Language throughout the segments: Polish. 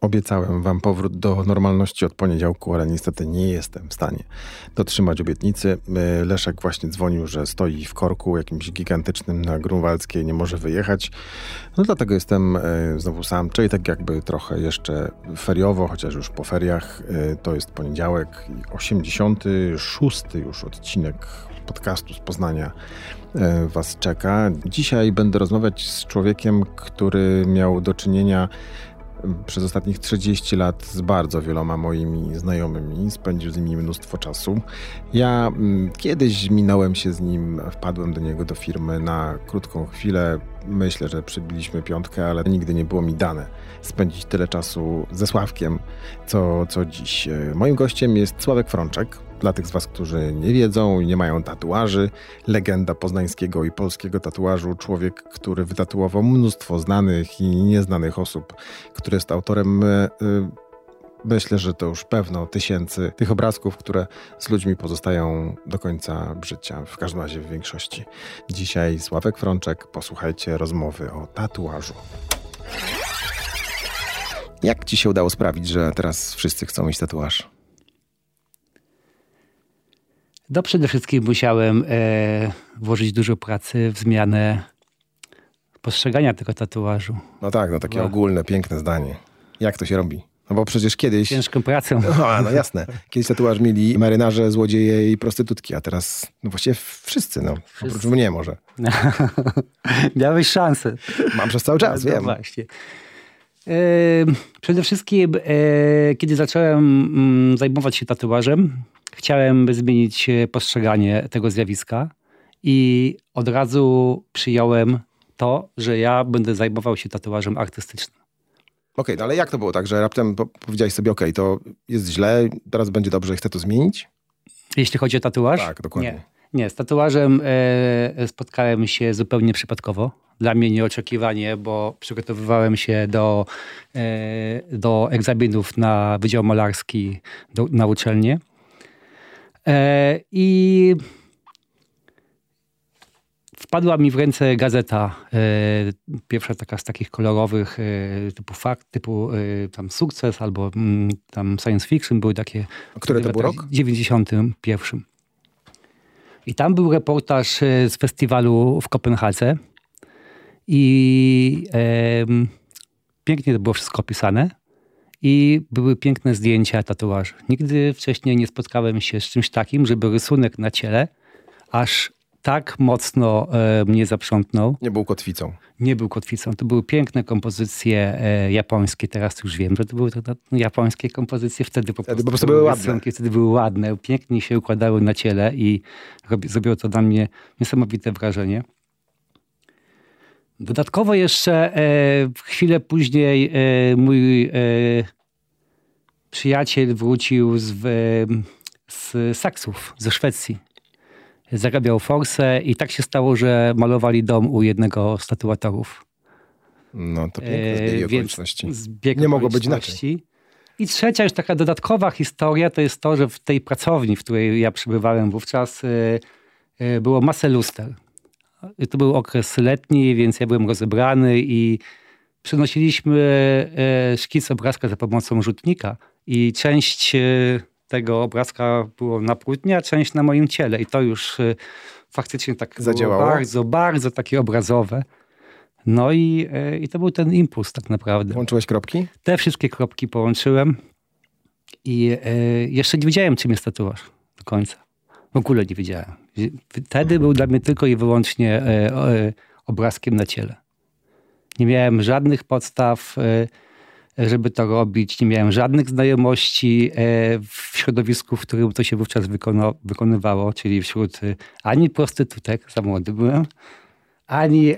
Obiecałem wam powrót do normalności od poniedziałku, ale niestety nie jestem w stanie dotrzymać obietnicy. Leszek właśnie dzwonił, że stoi w korku jakimś gigantycznym na Grunwaldzkiej, nie może wyjechać. No dlatego jestem znowu sam, czyli tak jakby trochę jeszcze feriowo, chociaż już po feriach. To jest poniedziałek, 86. już odcinek podcastu z Poznania was czeka. Dzisiaj będę rozmawiać z człowiekiem, który miał do czynienia przez ostatnich 30 lat z bardzo wieloma moimi znajomymi. Spędził z nimi mnóstwo czasu. Ja kiedyś minąłem się z nim, wpadłem do niego do firmy na krótką chwilę. Myślę, że przybiliśmy piątkę, ale nigdy nie było mi dane spędzić tyle czasu ze Sławkiem, co dziś. Moim gościem jest Sławek Frączek. Dla tych z was, którzy nie wiedzą i nie mają tatuaży, legenda poznańskiego i polskiego tatuażu, człowiek, który wytatuował mnóstwo znanych i nieznanych osób, który jest autorem, myślę, że to już pewno tysięcy tych obrazków, które z ludźmi pozostają do końca życia, w każdym razie w większości. Dzisiaj Sławek Frączek, posłuchajcie rozmowy o tatuażu. Jak ci się udało sprawić, że teraz wszyscy chcą mieć tatuaż? No przede wszystkim musiałem włożyć dużo pracy w zmianę postrzegania tego tatuażu. No tak, no takie ogólne, piękne zdanie. Jak to się robi? No bo przecież kiedyś... Ciężką pracą. No jasne. Kiedyś tatuaż mieli marynarze, złodzieje i prostytutki, a teraz no właściwie wszyscy, no. Wszyscy. Oprócz mnie może. No, miałeś szansę. Mam przez cały czas, no, wiem. No właśnie. Przede wszystkim, kiedy zacząłem zajmować się tatuażem, chciałem zmienić postrzeganie tego zjawiska i od razu przyjąłem to, że ja będę zajmował się tatuażem artystycznym. Okej, no ale jak to było tak, że raptem powiedziałeś sobie, okej, to jest źle, teraz będzie dobrze i chcę to zmienić? Jeśli chodzi o tatuaż? Tak, dokładnie. Nie, z tatuażem spotkałem się zupełnie przypadkowo. Dla mnie nieoczekiwanie, bo przygotowywałem się do egzaminów na Wydział Malarski na uczelnię. I wpadła mi w ręce gazeta, pierwsza taka z takich kolorowych, typu Fakt, typu tam Sukces albo tam Science Fiction, były takie... Który to był rok? W 91. I tam był reportaż z festiwalu w Kopenhadze i pięknie to było wszystko opisane. I były piękne zdjęcia tatuaży. Nigdy wcześniej nie spotkałem się z czymś takim, żeby rysunek na ciele aż tak mocno mnie zaprzątnął. Nie był kotwicą. Nie był kotwicą. To były piękne kompozycje japońskie. Teraz już wiem, że to były japońskie kompozycje. Wtedy po prostu były ładne. Rysunki, wtedy były ładne. Pięknie się układały na ciele i zrobiło to dla mnie niesamowite wrażenie. Dodatkowo jeszcze chwilę później mój przyjaciel wrócił z Saksów, ze Szwecji. Zarabiał forsę i tak się stało, że malowali dom u jednego z tatuatorów. No to piękne zbieg okoliczności. Nie mogło być inaczej. I trzecia już taka dodatkowa historia to jest to, że w tej pracowni, w której ja przebywałem wówczas, było masę luster. To był okres letni, więc ja byłem rozebrany i przenosiliśmy szkic obrazka za pomocą rzutnika i część tego obrazka było na płótnie, a część na moim ciele i to już faktycznie tak zadziałało. Było bardzo, bardzo takie obrazowe. No i to był ten impuls tak naprawdę. Połączyłeś kropki? Te wszystkie kropki połączyłem i jeszcze nie wiedziałem, czym jest tatuaż do końca. W ogóle nie wiedziałem. Wtedy był dla mnie tylko i wyłącznie obrazkiem na ciele. Nie miałem żadnych podstaw, żeby to robić. Nie miałem żadnych znajomości w środowisku, w którym to się wówczas wykonywało, czyli wśród ani prostytutek, za młody byłem, ani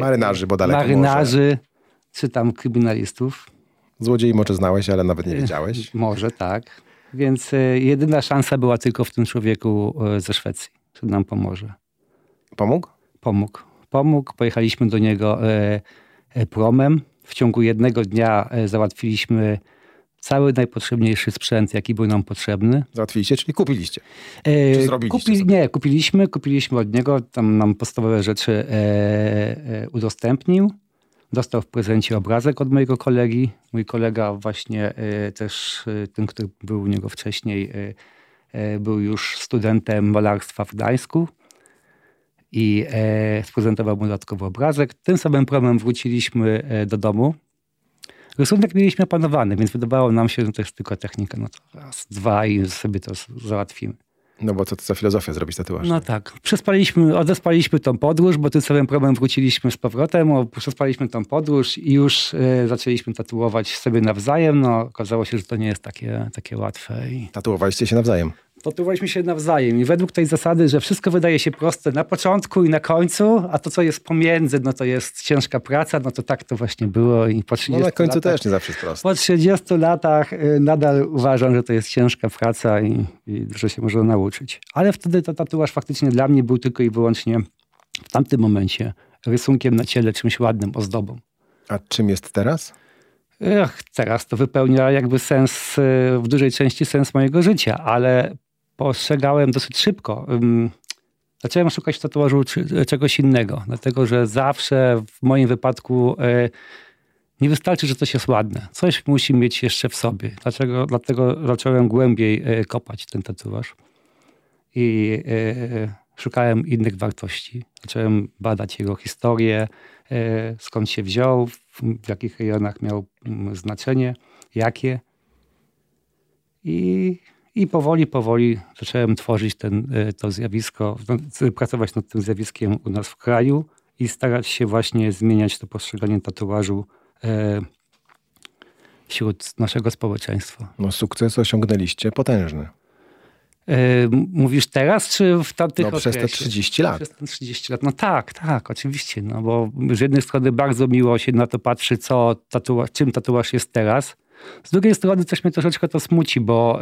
marynarzy, bo daleko marynarzy, czy tam kryminalistów. Złodziei może znałeś, ale nawet nie wiedziałeś. Może, tak. Więc jedyna szansa była tylko w tym człowieku ze Szwecji, który nam pomoże. Pomógł? Pomógł. Pojechaliśmy do niego promem. W ciągu jednego dnia załatwiliśmy cały najpotrzebniejszy sprzęt, jaki był nam potrzebny. Załatwiliście, czyli kupiliście? Czy zrobiliście? Kupiliśmy od niego. Tam nam podstawowe rzeczy udostępnił. Dostał w prezencie obrazek od mojego kolegi. Mój kolega właśnie też, ten, który był u niego wcześniej, był już studentem malarstwa w Gdańsku i sprezentował mu dodatkowy obrazek. Tym samym problemem wróciliśmy do domu. Rysunek mieliśmy opanowany, więc wydawało nam się, że to jest tylko technika. No to raz, dwa i sobie to załatwimy. No bo co to za filozofia zrobić tatuaż? No tak. Odespaliśmy tą podróż, bo tym samym problemem wróciliśmy z powrotem. Przespaliśmy tą podróż i już zaczęliśmy tatuować sobie nawzajem. No okazało się, że to nie jest takie łatwe. Tatuowaliście się nawzajem? Tatuowaliśmy się nawzajem i według tej zasady, że wszystko wydaje się proste na początku i na końcu, a to, co jest pomiędzy, no to jest ciężka praca, no to tak to właśnie było. I po 30 no na końcu latach, też nie zawsze jest proste. Po 30 latach nadal uważam, że to jest ciężka praca i dużo się można nauczyć. Ale wtedy to tatuaż faktycznie dla mnie był tylko i wyłącznie w tamtym momencie rysunkiem na ciele, czymś ładnym, ozdobą. A czym jest teraz? Teraz to wypełnia jakby sens, w dużej części sens mojego życia, ale postrzegałem dosyć szybko. Zacząłem szukać w tatuażu czegoś innego, dlatego że zawsze w moim wypadku nie wystarczy, że coś jest ładne. Coś musi mieć jeszcze w sobie. Dlatego zacząłem głębiej kopać ten tatuaż i szukałem innych wartości. Zacząłem badać jego historię, skąd się wziął, w jakich rejonach miał znaczenie, jakie. I powoli zacząłem tworzyć to zjawisko, pracować nad tym zjawiskiem u nas w kraju i starać się właśnie zmieniać to postrzeganie tatuażu wśród naszego społeczeństwa. No sukces osiągnęliście potężny. Mówisz teraz, czy w tamtych okresie? Przez te 30 lat. Przez te 30 lat. No tak, oczywiście. No bo z jednej strony bardzo miło się na to patrzy, czym tatuaż jest teraz. Z drugiej strony też mnie troszeczkę to smuci, bo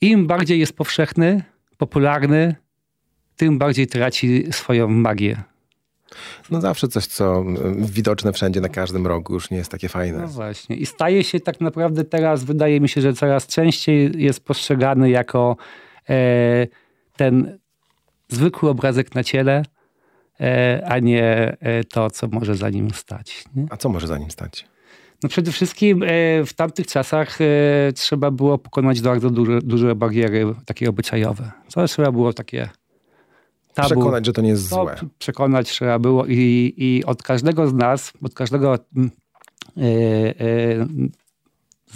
im bardziej jest powszechny, popularny, tym bardziej traci swoją magię. No zawsze coś, co widoczne wszędzie, na każdym rogu już nie jest takie fajne. No właśnie. I staje się tak naprawdę teraz, wydaje mi się, że coraz częściej jest postrzegany jako ten zwykły obrazek na ciele, a nie to, co może za nim stać. Nie? A co może za nim stać? No przede wszystkim w tamtych czasach trzeba było pokonać bardzo duże bariery takie obyczajowe. Co trzeba było takie tabu. Przekonać, że to nie jest złe. Przekonać trzeba było i od każdego z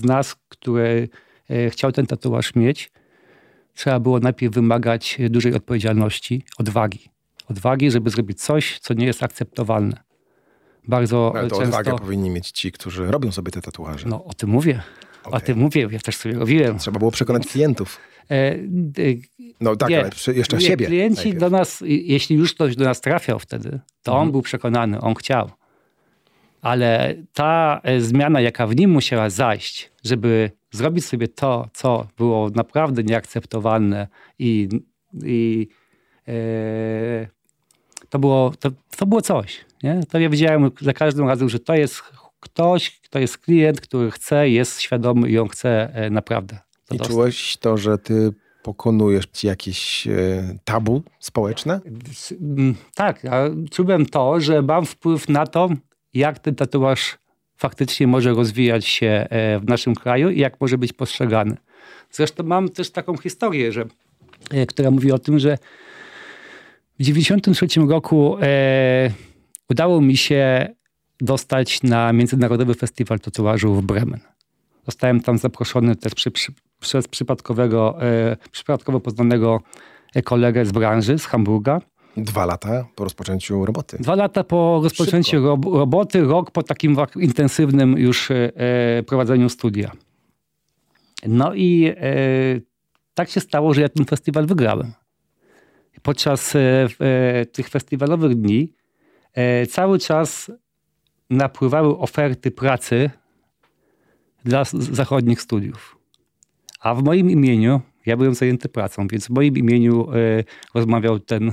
nas, który chciał ten tatuaż mieć, trzeba było najpierw wymagać dużej odpowiedzialności, odwagi. Odwagi, żeby zrobić coś, co nie jest akceptowalne. Ale to często odwagę powinni mieć ci, którzy robią sobie te tatuaże. No, o tym mówię. Okay. O tym mówię, ja też sobie robiłem. Trzeba było przekonać klientów. No tak, ale jeszcze siebie. Klienci najpierw. Do nas, jeśli już ktoś do nas trafiał wtedy, to on był przekonany, on chciał. Ale ta zmiana, jaka w nim musiała zajść, żeby zrobić sobie to, co było naprawdę nieakceptowalne to było coś. Nie? To ja widziałem za każdym razem, że to jest ktoś, kto jest klient, który chce, jest świadomy i on chce naprawdę. I czułeś to, że ty pokonujesz jakieś tabu społeczne? Tak, ja czułem to, że mam wpływ na to, jak ten tatuaż faktycznie może rozwijać się w naszym kraju i jak może być postrzegany. Zresztą mam też taką historię, która mówi o tym, że w 1993 roku udało mi się dostać na Międzynarodowy Festiwal Tatuażu w Bremen. Zostałem tam zaproszony też przez przypadkowo poznanego kolegę z branży, z Hamburga. 2 lata po rozpoczęciu roboty. 2 lata po rozpoczęciu roboty, rok po takim intensywnym już prowadzeniu studia. No i tak się stało, że ja ten festiwal wygrałem. Podczas tych festiwalowych dni cały czas napływały oferty pracy dla zachodnich studiów. A w moim imieniu, ja byłem zajęty pracą, więc w moim imieniu rozmawiał ten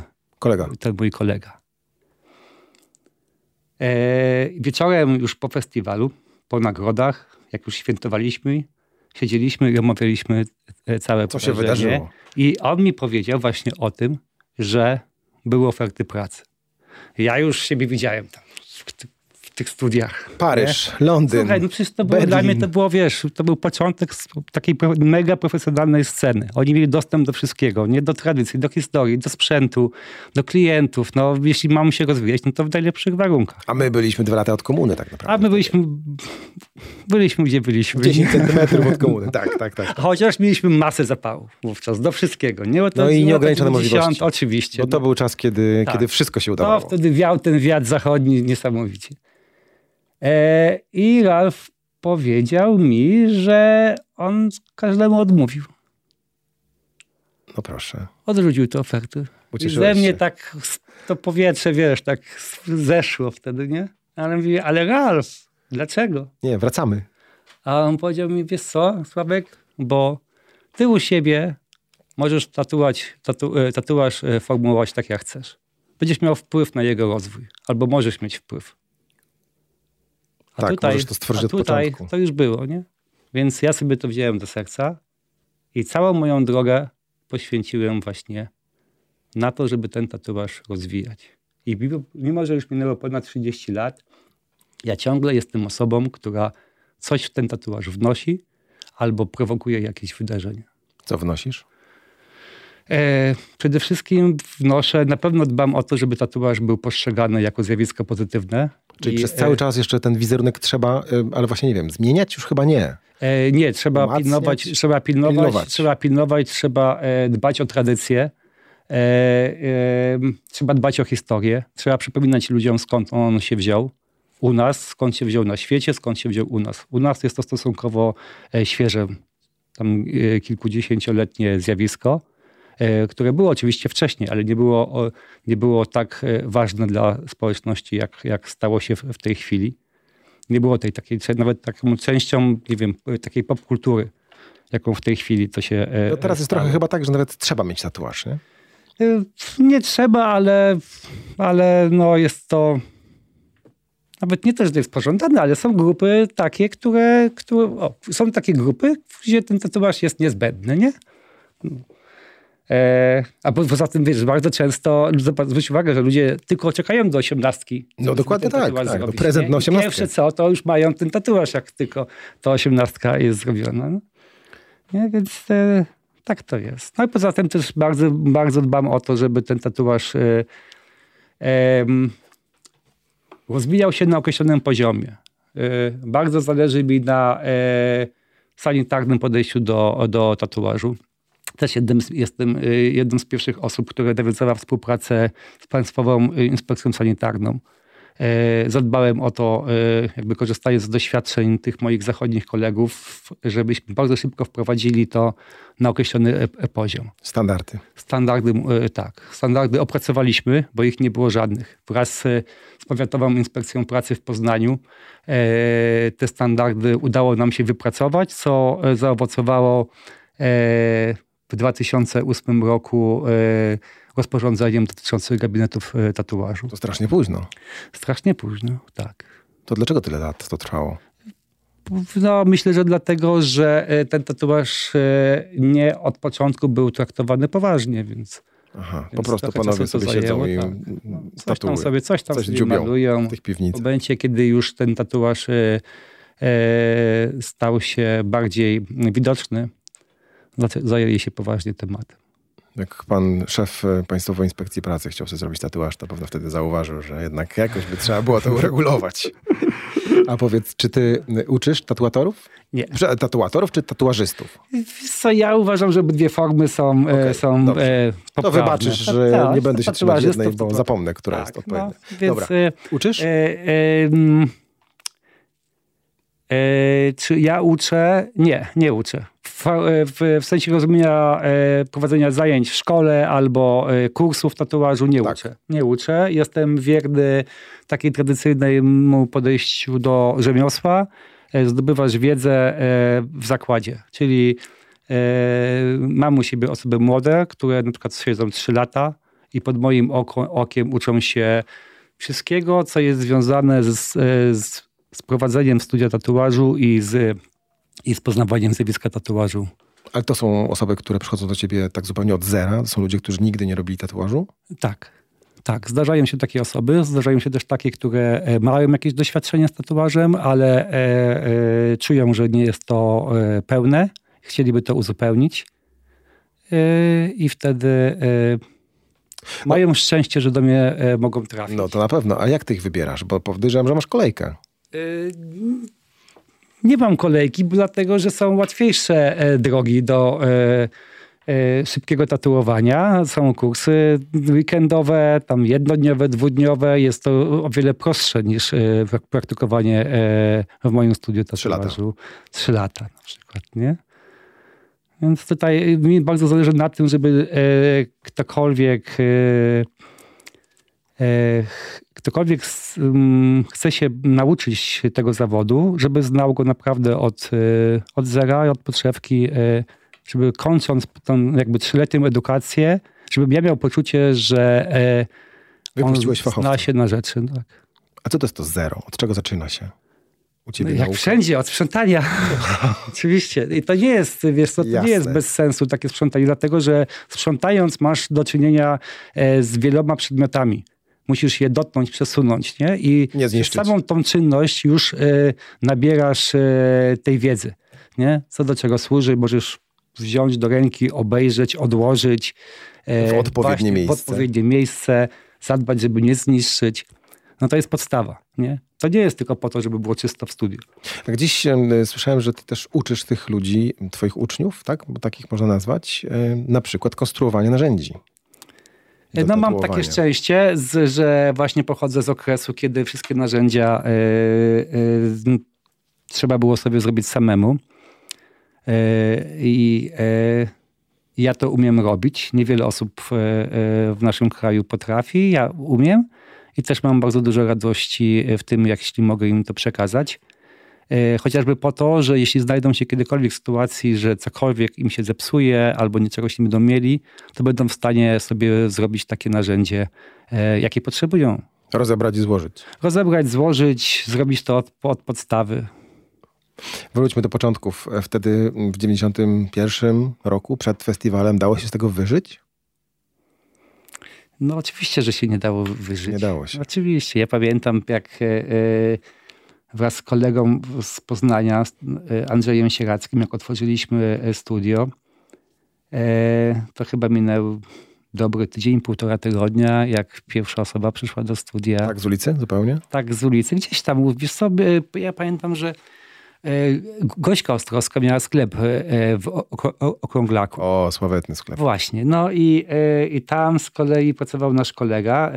mój kolega. Wieczorem już po festiwalu, po nagrodach, jak już świętowaliśmy, siedzieliśmy i omawialiśmy całe porażenie. Co się wydarzyło? I on mi powiedział właśnie o tym, że były oferty pracy. Ja już siebie widziałem tam. w tych studiach. Paryż, nie? Londyn, słuchaj, no przecież to było, Berlin. Dla mnie to było, wiesz, to był początek takiej mega profesjonalnej sceny. Oni mieli dostęp do wszystkiego, nie? Do tradycji, do historii, do sprzętu, do klientów. No, jeśli mamy się rozwijać, no to w najlepszych warunkach. A my byliśmy 2 lata od komuny tak naprawdę. A my byliśmy gdzie byliśmy. 10 centymetrów od komuny, tak. Chociaż mieliśmy masę zapałów wówczas, do wszystkiego. Nie? No i nieograniczone możliwości. Oczywiście. Bo to był czas, kiedy wszystko się udawało. To wtedy wiał ten wiatr zachodni niesamowicie. I Ralf powiedział mi, że on każdemu odmówił. No proszę. Odrzucił tę ofertę. Ze mnie tak to powietrze, wiesz, tak zeszło wtedy, nie? Ale mówię, ale Ralf, dlaczego? Nie, wracamy. A on powiedział mi, wiesz co, Sławek, bo ty u siebie możesz tatuaż formułować tak jak chcesz. Będziesz miał wpływ na jego rozwój. Albo możesz mieć wpływ. A tak, tutaj, możesz to stworzyć od początku. To już było, nie? Więc ja sobie to wziąłem do serca i całą moją drogę poświęciłem właśnie na to, żeby ten tatuaż rozwijać. I mimo, że już minęło ponad 30 lat, ja ciągle jestem osobą, która coś w ten tatuaż wnosi albo prowokuje jakieś wydarzenia. Co wnosisz? Przede wszystkim wnoszę, na pewno dbam o to, żeby tatuaż był postrzegany jako zjawisko pozytywne. Czyli przez cały czas jeszcze ten wizerunek trzeba, ale właśnie nie wiem, zmieniać już chyba nie. Nie, trzeba pilnować, trzeba dbać o tradycję, trzeba dbać o historię, trzeba przypominać ludziom, skąd on się wziął u nas, skąd się wziął na świecie, skąd się wziął u nas. U nas jest to stosunkowo świeże, tam kilkudziesięcioletnie zjawisko, które było oczywiście wcześniej, ale nie było tak ważne dla społeczności, jak stało się w tej chwili. Nie było tej takiej, nawet taką częścią, nie wiem, takiej popkultury, jaką w tej chwili to się... No teraz jest trochę chyba tak, że nawet trzeba mieć tatuaż, nie? Nie trzeba, ale no jest to... Nawet nie też jest pożądane, ale są grupy takie, są takie grupy, gdzie ten tatuaż jest niezbędny, nie? A poza tym, wiesz, bardzo często zwróć uwagę, że ludzie tylko czekają do 18. No dokładnie tak. Zrobić, prezent na 18. Pierwsze co, to już mają ten tatuaż, jak tylko ta 18 jest zrobiona. No. Nie, więc tak to jest. No i poza tym też bardzo, bardzo dbam o to, żeby ten tatuaż rozwijał się na określonym poziomie. Bardzo zależy mi na sanitarnym podejściu do tatuażu. Też jestem jedną z pierwszych osób, która nawiązała współpracę z Państwową Inspekcją Sanitarną. Zadbałem o to, jakby korzystając z doświadczeń tych moich zachodnich kolegów, żebyśmy bardzo szybko wprowadzili to na określony poziom. Standardy. Standardy, tak. Standardy opracowaliśmy, bo ich nie było żadnych. Wraz z Powiatową Inspekcją Pracy w Poznaniu te standardy udało nam się wypracować, co zaowocowało w 2008 roku rozporządzeniem dotyczącym gabinetów tatuażu. To strasznie późno. Strasznie późno, tak. To dlaczego tyle lat to trwało? No, myślę, że dlatego, że ten tatuaż nie od początku był traktowany poważnie, więc... Aha, po prostu panowie sobie siedzą i tatuują. Coś tam sobie malują. W tych piwnicach. W momencie, kiedy już ten tatuaż stał się bardziej widoczny, zajęli się poważnie tematem. Jak pan szef Państwowej Inspekcji Pracy chciał sobie zrobić tatuaż, to pewno wtedy zauważył, że jednak jakoś by trzeba było to uregulować. A powiedz, czy ty uczysz tatuatorów? Nie. Tatuatorów czy tatuażystów? Co, ja uważam, że obydwie formy są, są poprawne. To wybaczysz, że nie będę się trzymać jednej, bo zapomnę, która jest odpowiednia. No, więc, dobra. Uczysz? Czy ja uczę? Nie, nie uczę. W sensie rozumienia prowadzenia zajęć w szkole albo kursów tatuażu nie uczę. Nie uczę. Jestem wierny takiej tradycyjnemu podejściu do rzemiosła. Zdobywasz wiedzę w zakładzie. Czyli mam u siebie osoby młode, które na przykład siedzą 3 lata i pod moim okiem uczą się wszystkiego, co jest związane z prowadzeniem studia tatuażu i z poznawaniem zjawiska tatuażu. Ale to są osoby, które przychodzą do ciebie tak zupełnie od zera? To są ludzie, którzy nigdy nie robili tatuażu? Tak. Tak, zdarzają się takie osoby, zdarzają się też takie, które mają jakieś doświadczenie z tatuażem, ale czują, że nie jest to pełne, chcieliby to uzupełnić i wtedy mają szczęście, że do mnie mogą trafić. No to na pewno, a jak ty ich wybierasz? Bo podejrzewam, że masz kolejkę. Nie mam kolejki, dlatego że są łatwiejsze drogi do szybkiego tatuowania. Są kursy weekendowe, tam jednodniowe, dwudniowe. Jest to o wiele prostsze niż praktykowanie w moim studiu tatuażu. 3 lata na przykład, nie? Więc tutaj mi bardzo zależy na tym, żeby ktokolwiek chce się nauczyć tego zawodu, żeby znał go naprawdę od zera, od podszewki, żeby kończąc tą jakby 3-letnią edukację, żebym ja miał poczucie, że on zna się na rzeczy. Tak. A co to jest to zero? Od czego zaczyna się? U ciebie no, jak wszędzie, od sprzątania. Oczywiście. I to nie jest, wiesz co, to Jasne. Nie jest bez sensu takie sprzątanie, dlatego że sprzątając masz do czynienia z wieloma przedmiotami. Musisz je dotknąć, przesunąć, nie? I nie zniszczyć. Samą tą czynność już nabierasz tej wiedzy, nie? Co do czego służy, możesz wziąć do ręki, obejrzeć, odłożyć. W odpowiednie miejsce. Zadbać, żeby nie zniszczyć. No to jest podstawa, nie? To nie jest tylko po to, żeby było czysto w studiu. A gdzieś słyszałem, że ty też uczysz tych ludzi, twoich uczniów, tak? Bo takich można nazwać, na przykład konstruowanie narzędzi. No mam takie szczęście, że właśnie pochodzę z okresu, kiedy wszystkie narzędzia trzeba było sobie zrobić samemu. I ja to umiem robić. Niewiele osób w naszym kraju potrafi. Ja umiem i też mam bardzo dużo radości w tym, jeśli mogę im to przekazać. Chociażby po to, że jeśli znajdą się kiedykolwiek w sytuacji, że cokolwiek im się zepsuje albo czegoś nie będą mieli, to będą w stanie sobie zrobić takie narzędzie, jakie potrzebują. Rozebrać i złożyć. Rozebrać, złożyć, zrobić to od podstawy. Wróćmy do początków. Wtedy w 91 roku przed festiwalem dało się z tego wyżyć? No oczywiście, że się nie dało wyżyć. Nie dało się. Oczywiście. Ja pamiętam, jak wraz z kolegą z Poznania, Andrzejem Sieradzkim, jak otworzyliśmy studio, to chyba minął dobry tydzień, 1,5 tygodnia, jak pierwsza osoba przyszła do studia. Tak z ulicy zupełnie? Tak z ulicy. Gdzieś tam, wiesz sobie, ja pamiętam, że Gośka Ostrowska miała sklep w Okrąglaku. O, sławetny sklep. Właśnie. No i tam z kolei pracował nasz kolega,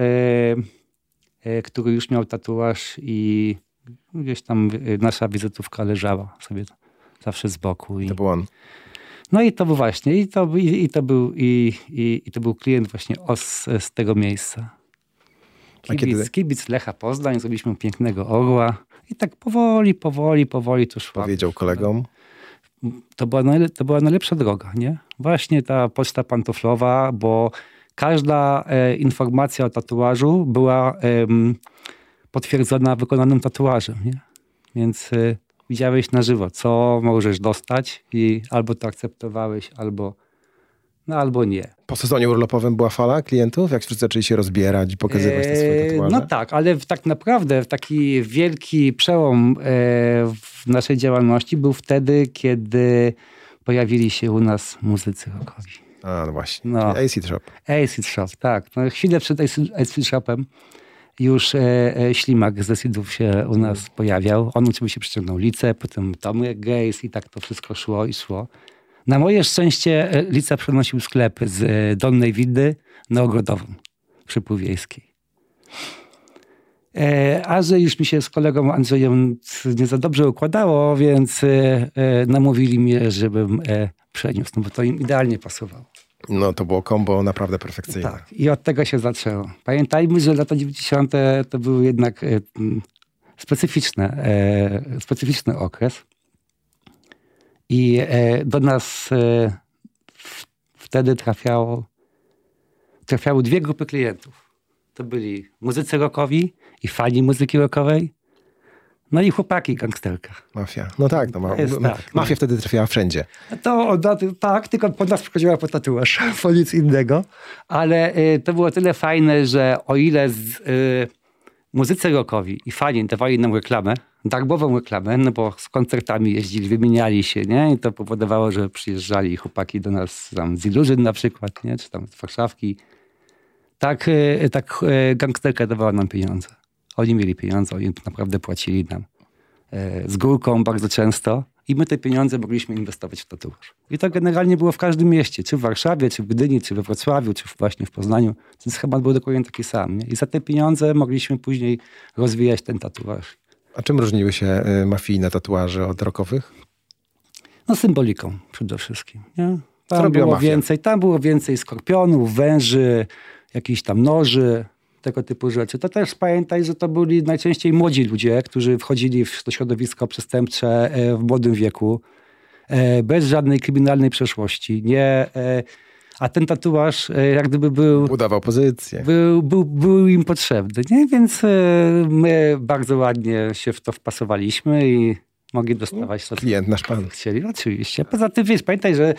który już miał tatuaż i gdzieś tam nasza wizytówka leżała sobie zawsze z boku. To był on. No i to był właśnie. I to był klient właśnie z tego miejsca. Kibic Lecha Poznań. Zrobiliśmy pięknego orła. I tak powoli to szło. Powiedział kolegom. To była najlepsza droga, nie? Właśnie ta poczta pantoflowa, bo każda informacja o tatuażu była potwierdzona wykonanym tatuażem, nie? Więc widziałeś na żywo, co możesz dostać i albo to akceptowałeś, albo nie. Po sezonie urlopowym była fala klientów? Jak wszyscy zaczęli się rozbierać i pokazywać te swoje tatuaże? No tak, ale tak naprawdę taki wielki przełom w naszej działalności był wtedy, kiedy pojawili się u nas muzycy rockowi. A, no właśnie. No. Acid Shop. Acid Shop, tak. No, chwilę przed Acid Shopem już Ślimak z Acidów się u nas pojawiał. On oczywiście przyciągnął Licę, potem Tomek, Gejs i tak to wszystko szło. Na moje szczęście Lica przenosił sklep z Dolnej Wildy na Ogrodową przy Półwiejskiej. A że już mi się z kolegą Andrzejem nie za dobrze układało, więc namówili mnie, żebym przeniósł, no bo to im idealnie pasowało. No to było kombo naprawdę perfekcyjne. Tak, i od tego się zaczęło. Pamiętajmy, że lata 90. to był jednak specyficzny okres. I do nas wtedy trafiały 2 grupy klientów. To byli muzycy rockowi i fani muzyki rockowej No i chłopaki, gangsterka. Mafia. No tak, no mafia no. Wtedy trafiała wszędzie. To, no, tak, tylko po nas przychodziła po tatuaż, po nic innego. Ale to było tyle fajne, że o ile muzycy rockowi i fani dawali nam reklamę, darbową reklamę, no bo z koncertami jeździli, wymieniali się, nie? I to powodowało, że przyjeżdżali chłopaki do nas tam z Illusion na przykład, nie? Czy tam z Warszawki. Tak, tak gangsterka dawała nam pieniądze. Oni mieli pieniądze, oni naprawdę płacili nam z górką bardzo często i my te pieniądze mogliśmy inwestować w tatuaż. I to generalnie było w każdym mieście, czy w Warszawie, czy w Gdyni, czy we Wrocławiu, czy właśnie w Poznaniu. Ten schemat był dokładnie taki sam. Nie? I za te pieniądze mogliśmy później rozwijać ten tatuaż. A czym różniły się mafijne tatuaże od rockowych? No symboliką przede wszystkim. Nie? Tam było więcej skorpionów, węży, jakichś tam noży, tego typu rzeczy. To też pamiętaj, że to byli najczęściej młodzi ludzie, którzy wchodzili w to środowisko przestępcze w młodym wieku, bez żadnej kryminalnej przeszłości. Nie, a ten tatuaż jak gdyby był... Udawał pozycję. Był im potrzebny, nie? Więc my bardzo ładnie się w to wpasowaliśmy i mogli dostawać to, klient nasz pan. Chcieli, oczywiście. Poza tym, wiesz, pamiętaj, że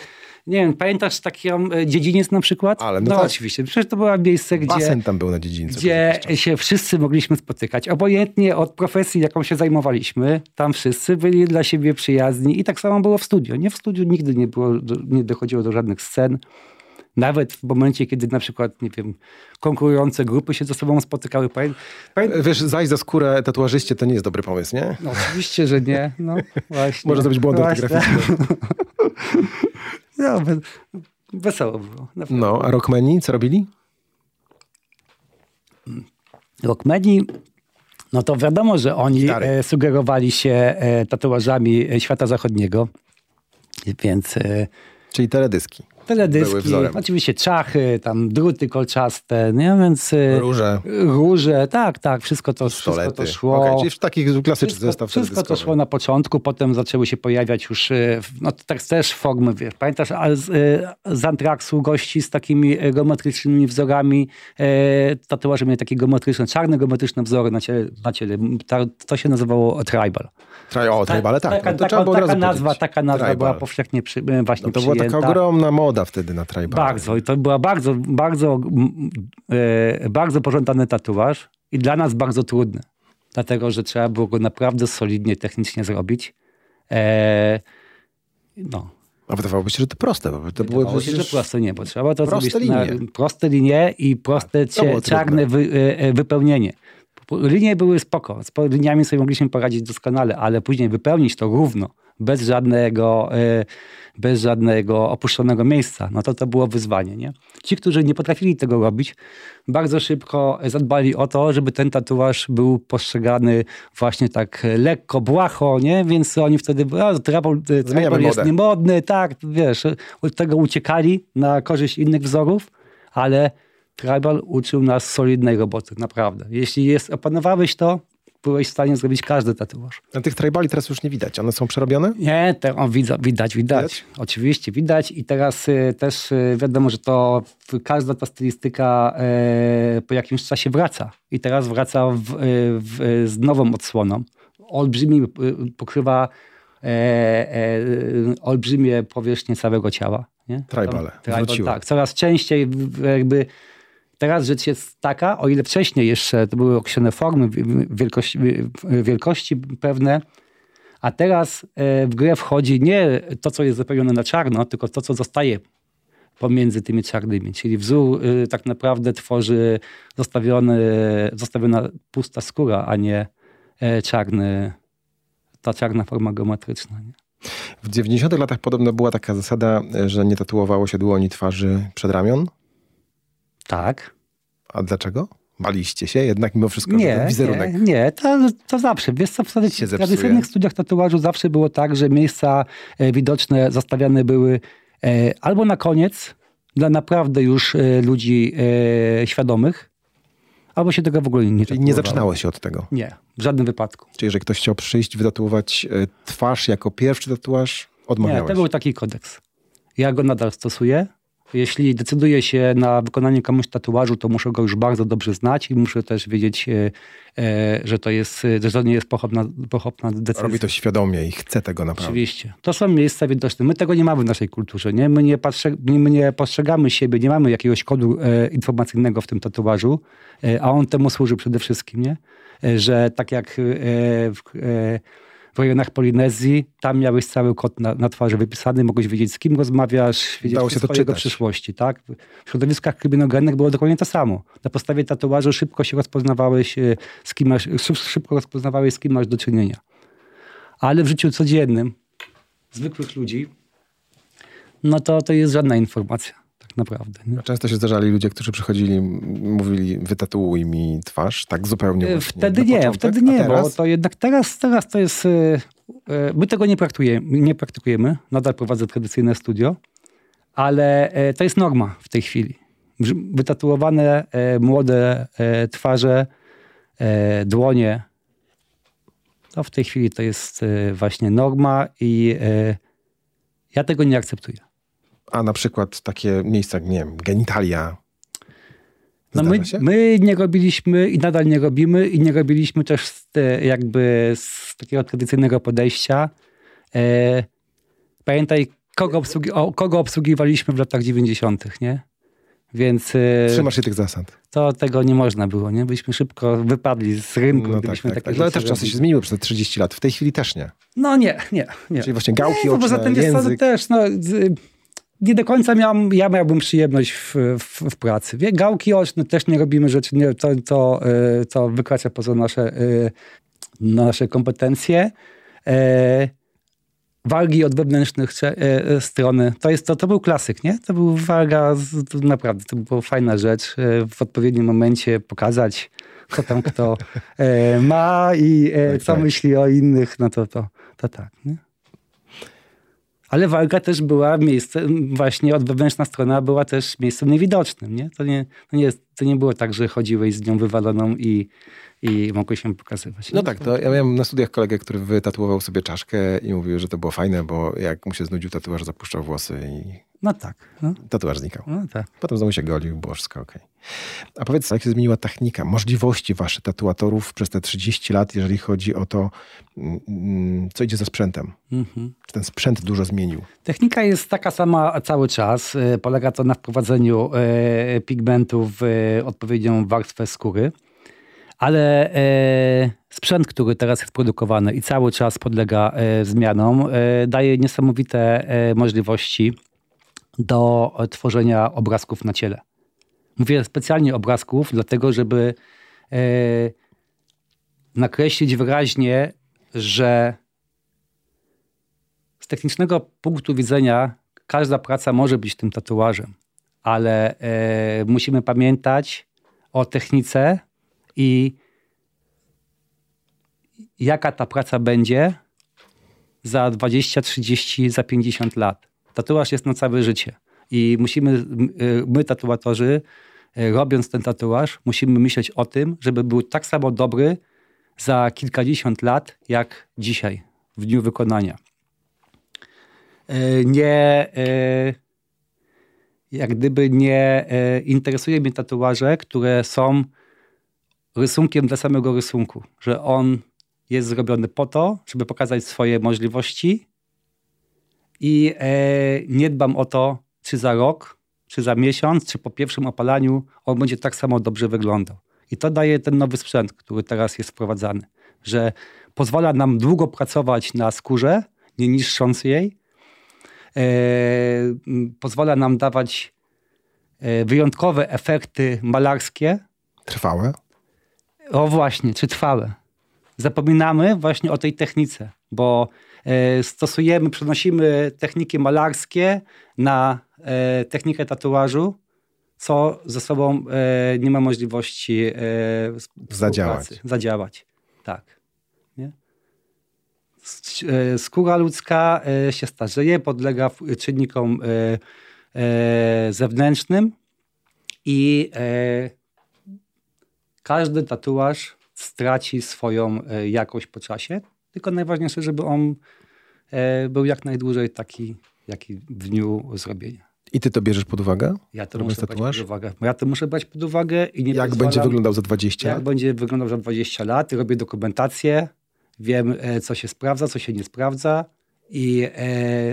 nie wiem, pamiętasz taki dziedziniec na przykład? Ale no tak. Oczywiście. Przecież to było miejsce, gdzie... Basen tam był na dziedzińcu. Gdzie się wszyscy mogliśmy spotykać. Obojętnie od profesji, jaką się zajmowaliśmy, tam wszyscy byli dla siebie przyjazni. I tak samo było w studiu. Nie, w studiu nigdy nie dochodziło do żadnych scen. Nawet w momencie, kiedy na przykład, nie wiem, konkurujące grupy się ze sobą spotykały. Wiesz, zajść za skórę tatuażyście to nie jest dobry pomysł, nie? No, oczywiście, że nie. No, właśnie. Można zrobić błąd ortograficzny. No, wesoło było. Naprawdę. No, a rockmeni co robili? Rockmeni, no to wiadomo, że oni sugerowali się tatuażami świata zachodniego, więc... Czyli teledyski. Teledyski, oczywiście czachy, tam druty kolczaste, nie? Więc róże. Róże, tak, wszystko to szło. Okay, czyli w taki klasyczny zestaw teledyskowy. Wszystko to szło na początku, potem zaczęły się pojawiać już, no tak też formy, wiesz, pamiętasz, z Anthraxu gości z takimi geometrycznymi wzorami, tatuaże mieli takie geometryczne, czarne geometryczne wzory na ciele. To się nazywało Tribal. Tribal, tak. Taka nazwa tribal była powszechnie właśnie no to przyjęta. To była taka ogromna moda wtedy na tribal. Bardzo. I to była bardzo pożądany tatuaż i dla nas bardzo trudny. Dlatego, że trzeba było go naprawdę solidnie, technicznie zrobić. No. A wydawałoby się, że to proste. Bo trzeba to zrobić proste linie i proste czarne wypełnienie. Linie były spoko. Z liniami sobie mogliśmy poradzić doskonale, ale później wypełnić to równo, bez żadnego opuszczonego miejsca. No to było wyzwanie, nie? Ci, którzy nie potrafili tego robić, bardzo szybko zadbali o to, żeby ten tatuaż był postrzegany właśnie tak lekko, błaho, nie? Więc oni wtedy, tribal jest niemodny, tak, wiesz, od tego uciekali na korzyść innych wzorów, ale tribal uczył nas solidnej roboty, naprawdę. Jeśli opanowałeś to, byłeś w stanie zrobić każdy tatuaż. A tych tribali teraz już nie widać. One są przerobione? Nie, widać. Oczywiście widać. I teraz też wiadomo, że to każda ta stylistyka po jakimś czasie wraca. I teraz wraca z nową odsłoną. Pokrywa olbrzymie powierzchnię całego ciała. Nie? Tribale. Tak, coraz częściej jakby... Teraz rzecz jest taka, o ile wcześniej jeszcze to były określone formy, wielkości pewne, a teraz w grę wchodzi nie to, co jest wypełnione na czarno, tylko to, co zostaje pomiędzy tymi czarnymi. Czyli wzór tak naprawdę tworzy zostawiona pusta skóra, a nie ta czarna forma geometryczna. Nie? W 90-tych latach podobno była taka zasada, że nie tatuowało się dłoni, twarzy, przedramion. Tak. A dlaczego? Baliście się jednak mimo wszystko, że ten wizerunek... Nie, to zawsze. Wiesz co, w tradycyjnych studiach tatuażu zawsze było tak, że miejsca widoczne zostawiane były albo na koniec, dla naprawdę już ludzi świadomych, albo się tego w ogóle nie tatuowało. Nie zaczynało się od tego? Nie, w żadnym wypadku. Czyli jeżeli ktoś chciał przyjść, wytatuować twarz jako pierwszy tatuaż, odmawiałeś? Nie, to był taki kodeks. Ja go nadal stosuję. Jeśli decyduję się na wykonanie komuś tatuażu, to muszę go już bardzo dobrze znać i muszę też wiedzieć, że to nie jest pochopna decyzja. Robi to świadomie i chce tego naprawdę. Oczywiście. To są miejsca widoczne. My tego nie mamy w naszej kulturze. Nie? My nie postrzegamy siebie, nie mamy jakiegoś kodu informacyjnego w tym tatuażu, a on temu służy przede wszystkim. Nie? Że tak jak w rejonach Polinezji, tam miałeś cały kod na twarzy wypisany, mogłeś wiedzieć, z kim rozmawiasz, wiedzieć o swojego przyszłości. Tak? W środowiskach kryminogennych było dokładnie to samo. Na podstawie tatuażu szybko rozpoznawałeś, z kim masz do czynienia. Ale w życiu codziennym, zwykłych ludzi, no to jest żadna informacja, tak naprawdę. Nie? Często się zdarzali ludzie, którzy przychodzili, mówili, wytatuuj mi twarz, tak zupełnie. Wtedy nie, bo to jednak teraz to jest... My tego nie praktykujemy, nadal prowadzę tradycyjne studio, ale to jest norma w tej chwili. Wytatuowane młode twarze, dłonie, to w tej chwili to jest właśnie norma i ja tego nie akceptuję. A na przykład takie miejsca, nie wiem, genitalia. My nie robiliśmy i nadal nie robimy i nie robiliśmy też z takiego tradycyjnego podejścia. Pamiętaj, kogo obsługiwaliśmy w latach 90., nie? Więc... Trzymasz się tych zasad. To tego nie można było, nie? Byśmy szybko wypadli z rynku, gdybyśmy tak. Ale też czasy się zmieniły przez 30 lat. W tej chwili też nie. No nie. Czyli właśnie gałki oczne, poza tym język. Też, nie do końca miałbym przyjemność w pracy. Gałki oczne też nie robimy rzeczy, to wykracza poza nasze kompetencje. Wargi od wewnętrznych strony. To był klasyk, nie? To był warga, naprawdę, to była fajna rzecz. W odpowiednim momencie pokazać, co tam kto ma i co myśli o innych, no to tak, nie? Ale walka też była miejscem, właśnie od wewnętrzna strona była też miejscem niewidocznym. Nie? To nie było tak, że chodziłeś z nią wywaloną i mogłeś się pokazywać. No tak, to ja miałem na studiach kolegę, który wytatuował sobie czaszkę i mówił, że to było fajne, bo jak mu się znudził tatuaż, zapuszczał włosy i tatuaż znikał. No tak. Potem znowu się golił, było wszystko okej. A powiedz, jak się zmieniła technika, możliwości waszych tatuatorów przez te 30 lat, jeżeli chodzi o to, co idzie za sprzętem? Czy ten sprzęt dużo zmienił? Technika jest taka sama cały czas. Polega to na wprowadzeniu pigmentów w odpowiednią warstwę skóry. Ale sprzęt, który teraz jest produkowany i cały czas podlega zmianom, daje niesamowite możliwości do tworzenia obrazków na ciele. Mówię specjalnie obrazków, dlatego żeby nakreślić wyraźnie, że z technicznego punktu widzenia każda praca może być tym tatuażem, ale musimy pamiętać o technice i jaka ta praca będzie za 20, 30, za 50 lat. Tatuaż jest na całe życie i my tatuatorzy, robiąc ten tatuaż, musimy myśleć o tym, żeby był tak samo dobry za kilkadziesiąt lat, jak dzisiaj, w dniu wykonania. Jak gdyby nie interesuje mnie tatuaże, które są rysunkiem dla samego rysunku, że on jest zrobiony po to, żeby pokazać swoje możliwości i nie dbam o to, czy za rok, czy za miesiąc, czy po pierwszym opalaniu on będzie tak samo dobrze wyglądał. I to daje ten nowy sprzęt, który teraz jest wprowadzany, że pozwala nam długo pracować na skórze, nie niszcząc jej, pozwala nam dawać wyjątkowe efekty malarskie. Trwałe? O właśnie, czy trwałe. Zapominamy właśnie o tej technice, bo przenosimy techniki malarskie na technikę tatuażu, co ze sobą nie ma możliwości zadziałać. Tak. Nie? Skóra ludzka się starzeje, podlega czynnikom zewnętrznym i każdy tatuaż straci swoją jakość po czasie, tylko najważniejsze, żeby on był jak najdłużej taki, jaki w dniu zrobienia. I ty to bierzesz pod uwagę? Ja to muszę brać pod uwagę. Ja to muszę brać pod uwagę. I nie jak będzie wyglądał za 20 lat? Jak będzie wyglądał za 20 lat. Robię dokumentację. Wiem, co się sprawdza, co się nie sprawdza. I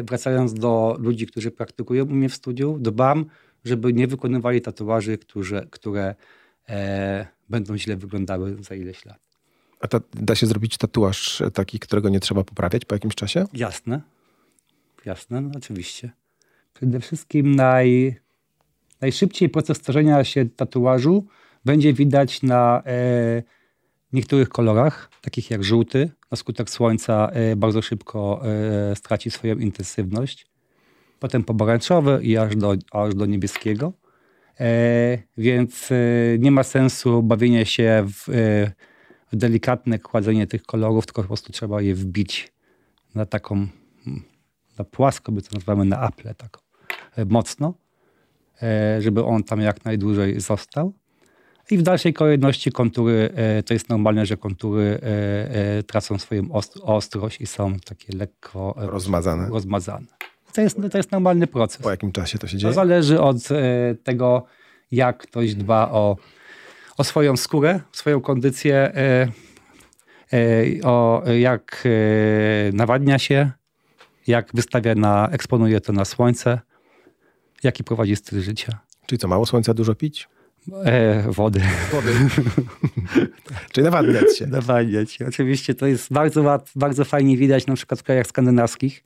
wracając do ludzi, którzy praktykują u mnie w studiu, dbam, żeby nie wykonywali tatuaży, które będą źle wyglądały za ileś lat. A da się zrobić tatuaż taki, którego nie trzeba poprawiać po jakimś czasie? Jasne. Jasne, no oczywiście. Przede wszystkim najszybciej proces starzenia się tatuażu będzie widać na niektórych kolorach, takich jak żółty. Na skutek słońca bardzo szybko straci swoją intensywność. Potem pomarańczowy i aż do niebieskiego. Więc nie ma sensu bawienie się w delikatne kładzenie tych kolorów, tylko po prostu trzeba je wbić na taką, na płasko, by to nazywamy, na aplę taką, mocno, żeby on tam jak najdłużej został. I w dalszej kolejności kontury, to jest normalne, że kontury tracą swoją ostrość i są takie lekko rozmazane. To jest normalny proces. Po jakim czasie to się dzieje? To zależy od tego, jak ktoś dba o swoją skórę, swoją kondycję, o jak nawadnia się, jak eksponuje to na słońce, jaki prowadzi styl życia. Czyli co, mało słońca, dużo pić? Wody. Czyli nawadniać się. Nawadniać się. Oczywiście to jest bardzo fajnie widać na przykład w krajach skandynawskich,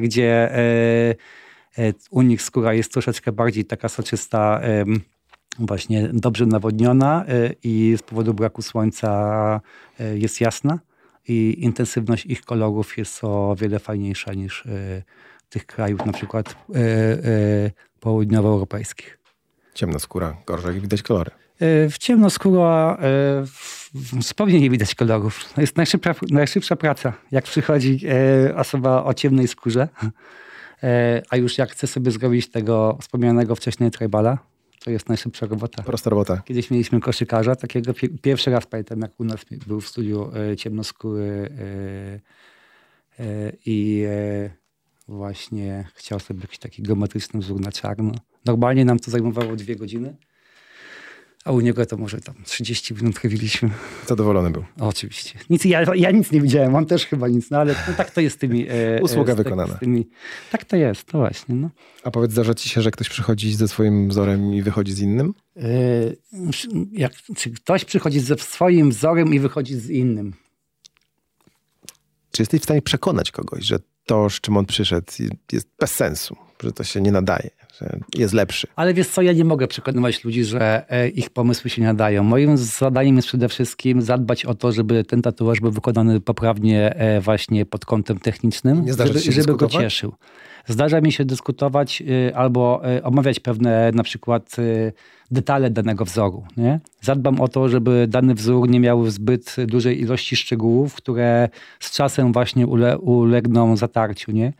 gdzie u nich skóra jest troszeczkę bardziej taka soczysta, właśnie dobrze nawodniona i z powodu braku słońca jest jasna i intensywność ich kolorów jest o wiele fajniejsza niż tych krajów na przykład południowoeuropejskich. Ciemna skóra, gorzej widać kolory. W ciemno skóra zupełnie nie widać kolorów. To jest najszybsza praca, jak przychodzi osoba o ciemnej skórze. A już jak chce sobie zrobić tego wspomnianego wcześniej tribala, to jest najszybsza robota. Prosta robota. Kiedyś mieliśmy koszykarza, takiego pierwszy raz pamiętam, jak u nas był w studiu ciemnoskóry i właśnie chciał sobie jakiś taki geometryczny wzór na czarno. Normalnie nam to zajmowało 2 godziny, a u niego to może tam 30 minut chwililiśmy. Zadowolony był. Oczywiście. Ja nic nie widziałem, on też chyba nic, no ale no, tak to jest z tymi... Usługa wykonana. Tak to jest, no właśnie. No. A powiedz, zdarza ci się, że ktoś przychodzi ze swoim wzorem i wychodzi z innym? Czy ktoś przychodzi ze swoim wzorem i wychodzi z innym? Czy jesteś w stanie przekonać kogoś, że to, z czym on przyszedł, jest bez sensu, że to się nie nadaje, że jest lepszy? Ale wiesz co, ja nie mogę przekonywać ludzi, że ich pomysły się nie nadają. Moim zadaniem jest przede wszystkim zadbać o to, żeby ten tatuaż był wykonany poprawnie właśnie pod kątem technicznym, żeby go cieszył. Zdarza mi się dyskutować albo omawiać pewne na przykład detale danego wzoru. Nie? Zadbam o to, żeby dany wzór nie miał zbyt dużej ilości szczegółów, które z czasem właśnie ulegną zatarciu. Nie?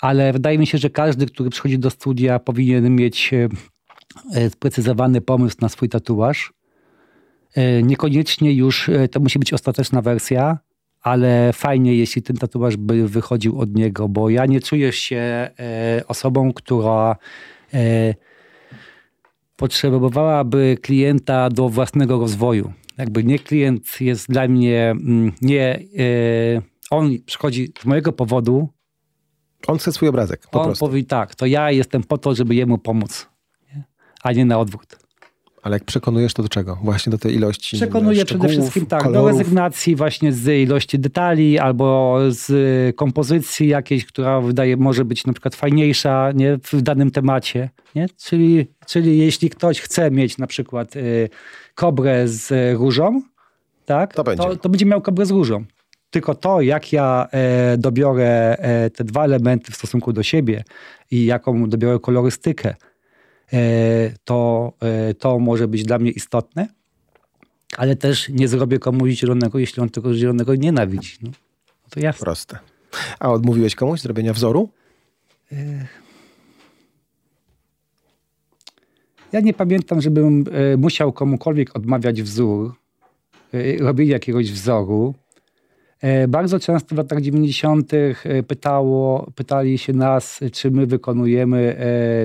Ale wydaje mi się, że każdy, który przychodzi do studia, powinien mieć sprecyzowany pomysł na swój tatuaż. Niekoniecznie już to musi być ostateczna wersja, ale fajnie, jeśli ten tatuaż by wychodził od niego, bo ja nie czuję się osobą, która potrzebowałaby klienta do własnego rozwoju. Jakby nie klient jest dla mnie, nie, on przychodzi z mojego powodu. On chce swój obrazek, po prostu. On powie tak, to ja jestem po to, żeby jemu pomóc, nie? A nie na odwrót. Ale jak przekonujesz, to do czego? Właśnie do tej ilości szczegółów, przede wszystkim tak, kolorów. Do rezygnacji właśnie z ilości detali albo z kompozycji jakiejś, która może być na przykład fajniejsza, nie? W danym temacie. Nie? Czyli jeśli ktoś chce mieć na przykład kobrę z różą, tak? to będzie miał kobrę z różą. Tylko to, jak ja dobiorę te dwa elementy w stosunku do siebie i jaką dobiorę kolorystykę, to może być dla mnie istotne, ale też nie zrobię komuś zielonego, jeśli on tego zielonego nienawidzi. No, to jasne. Proste. A odmówiłeś komuś zrobienia wzoru? Ja nie pamiętam, żebym musiał komukolwiek odmawiać robienia jakiegoś wzoru. Bardzo często w latach 90. pytali się nas, czy my wykonujemy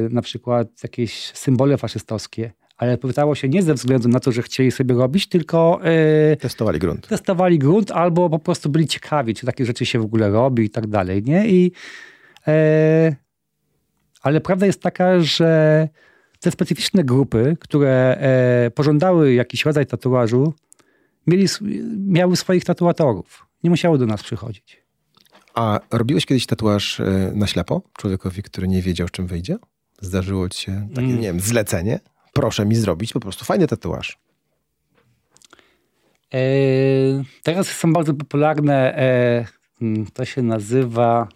na przykład jakieś symbole faszystowskie. Ale pytało się nie ze względu na to, że chcieli sobie robić, tylko testowali grunt albo po prostu byli ciekawi, czy takie rzeczy się w ogóle robi i tak dalej. Nie? Ale prawda jest taka, że te specyficzne grupy, które pożądały jakiś rodzaj tatuażu, miały swoich tatuatorów. Nie musiały do nas przychodzić. A robiłeś kiedyś tatuaż na ślepo człowiekowi, który nie wiedział, czym wyjdzie? Zdarzyło ci się takie, nie wiem, zlecenie? Proszę mi zrobić po prostu fajny tatuaż. Teraz są bardzo popularne, jak to się nazywa?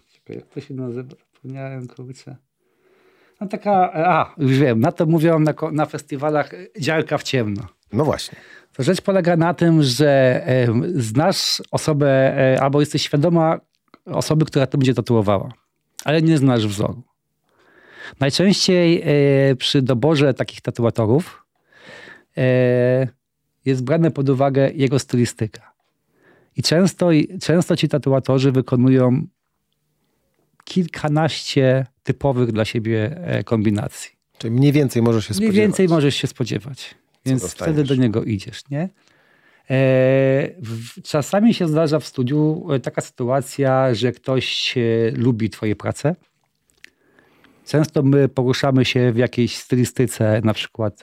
Zapomniałem, kurczę. No taka, już wiem, na to mówiłam na festiwalach dziarka w ciemno. No właśnie. To rzecz polega na tym, że znasz osobę, albo jesteś świadoma osoby, która to będzie tatuowała, ale nie znasz wzoru. Najczęściej przy doborze takich tatuatorów jest brane pod uwagę jego stylistyka. I często ci tatuatorzy wykonują kilkanaście typowych dla siebie kombinacji. Czyli mniej więcej możesz się spodziewać. Więc wtedy do niego idziesz, nie? Czasami się zdarza w studiu taka sytuacja, że ktoś lubi twoje prace. Często my poruszamy się w jakiejś stylistyce, na przykład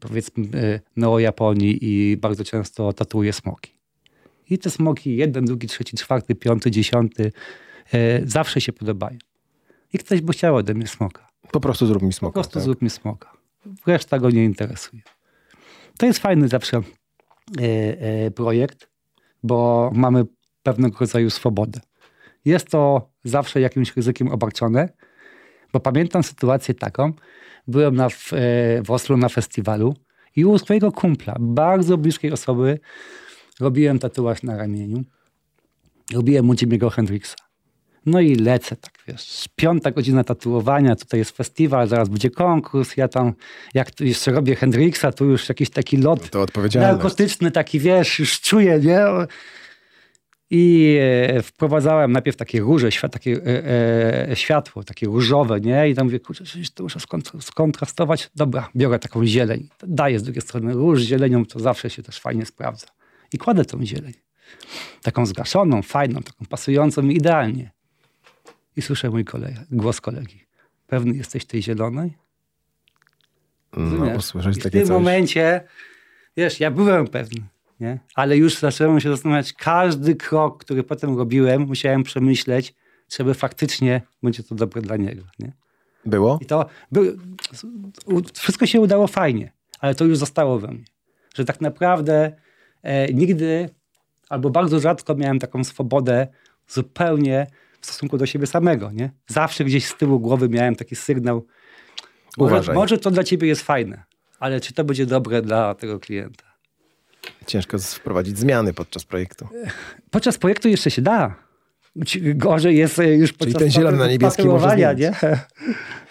powiedzmy neo-Japonii, i bardzo często tatuuje smoki. I te smoki 1, 2, 3, 4, 5, 10 zawsze się podobają. I ktoś by chciał ode mnie smoka. Po prostu zrób mi smoka. Zrób mi smoka. Reszta go nie interesuje. To jest fajny zawsze projekt, bo mamy pewnego rodzaju swobodę. Jest to zawsze jakimś ryzykiem obarczone, bo pamiętam sytuację taką. Byłem w Oslo na festiwalu i u swojego kumpla, bardzo bliskiej osoby, robiłem tatuaż na ramieniu. Robiłem u Jimmy'ego Hendrixa. No i lecę, tak wiesz, 5. godzina tatuowania, tutaj jest festiwal, zaraz będzie konkurs, ja tam, jak jeszcze robię Hendrixa, tu już jakiś taki lot narkotyczny, taki wiesz, już czuję, nie? I wprowadzałem najpierw takie róże, takie światło, takie różowe, nie? I tam mówię, kurczę, to muszę skontrastować. Dobra, biorę taką zieleń. Daję z drugiej strony róż z zielenią, to zawsze się też fajnie sprawdza. I kładę tą zieleń. Taką zgaszoną, fajną, taką pasującą idealnie. I słyszę głos kolegi. Pewny jesteś tej zielonej? No, posłyszałeś takie coś. I w tym momencie, wiesz, ja byłem pewny. Nie? Ale już zacząłem się zastanawiać, każdy krok, który potem robiłem, musiałem przemyśleć, żeby faktycznie będzie to dobre dla niego. Nie? Było? I to wszystko się udało fajnie, ale to już zostało we mnie. Że tak naprawdę nigdy albo bardzo rzadko miałem taką swobodę zupełnie w stosunku do siebie samego. Nie? Zawsze gdzieś z tyłu głowy miałem taki sygnał, może to dla ciebie jest fajne, ale czy to będzie dobre dla tego klienta? Ciężko wprowadzić zmiany podczas projektu. Podczas projektu jeszcze się da. Gorzej jest już podczas tatuowania, nie?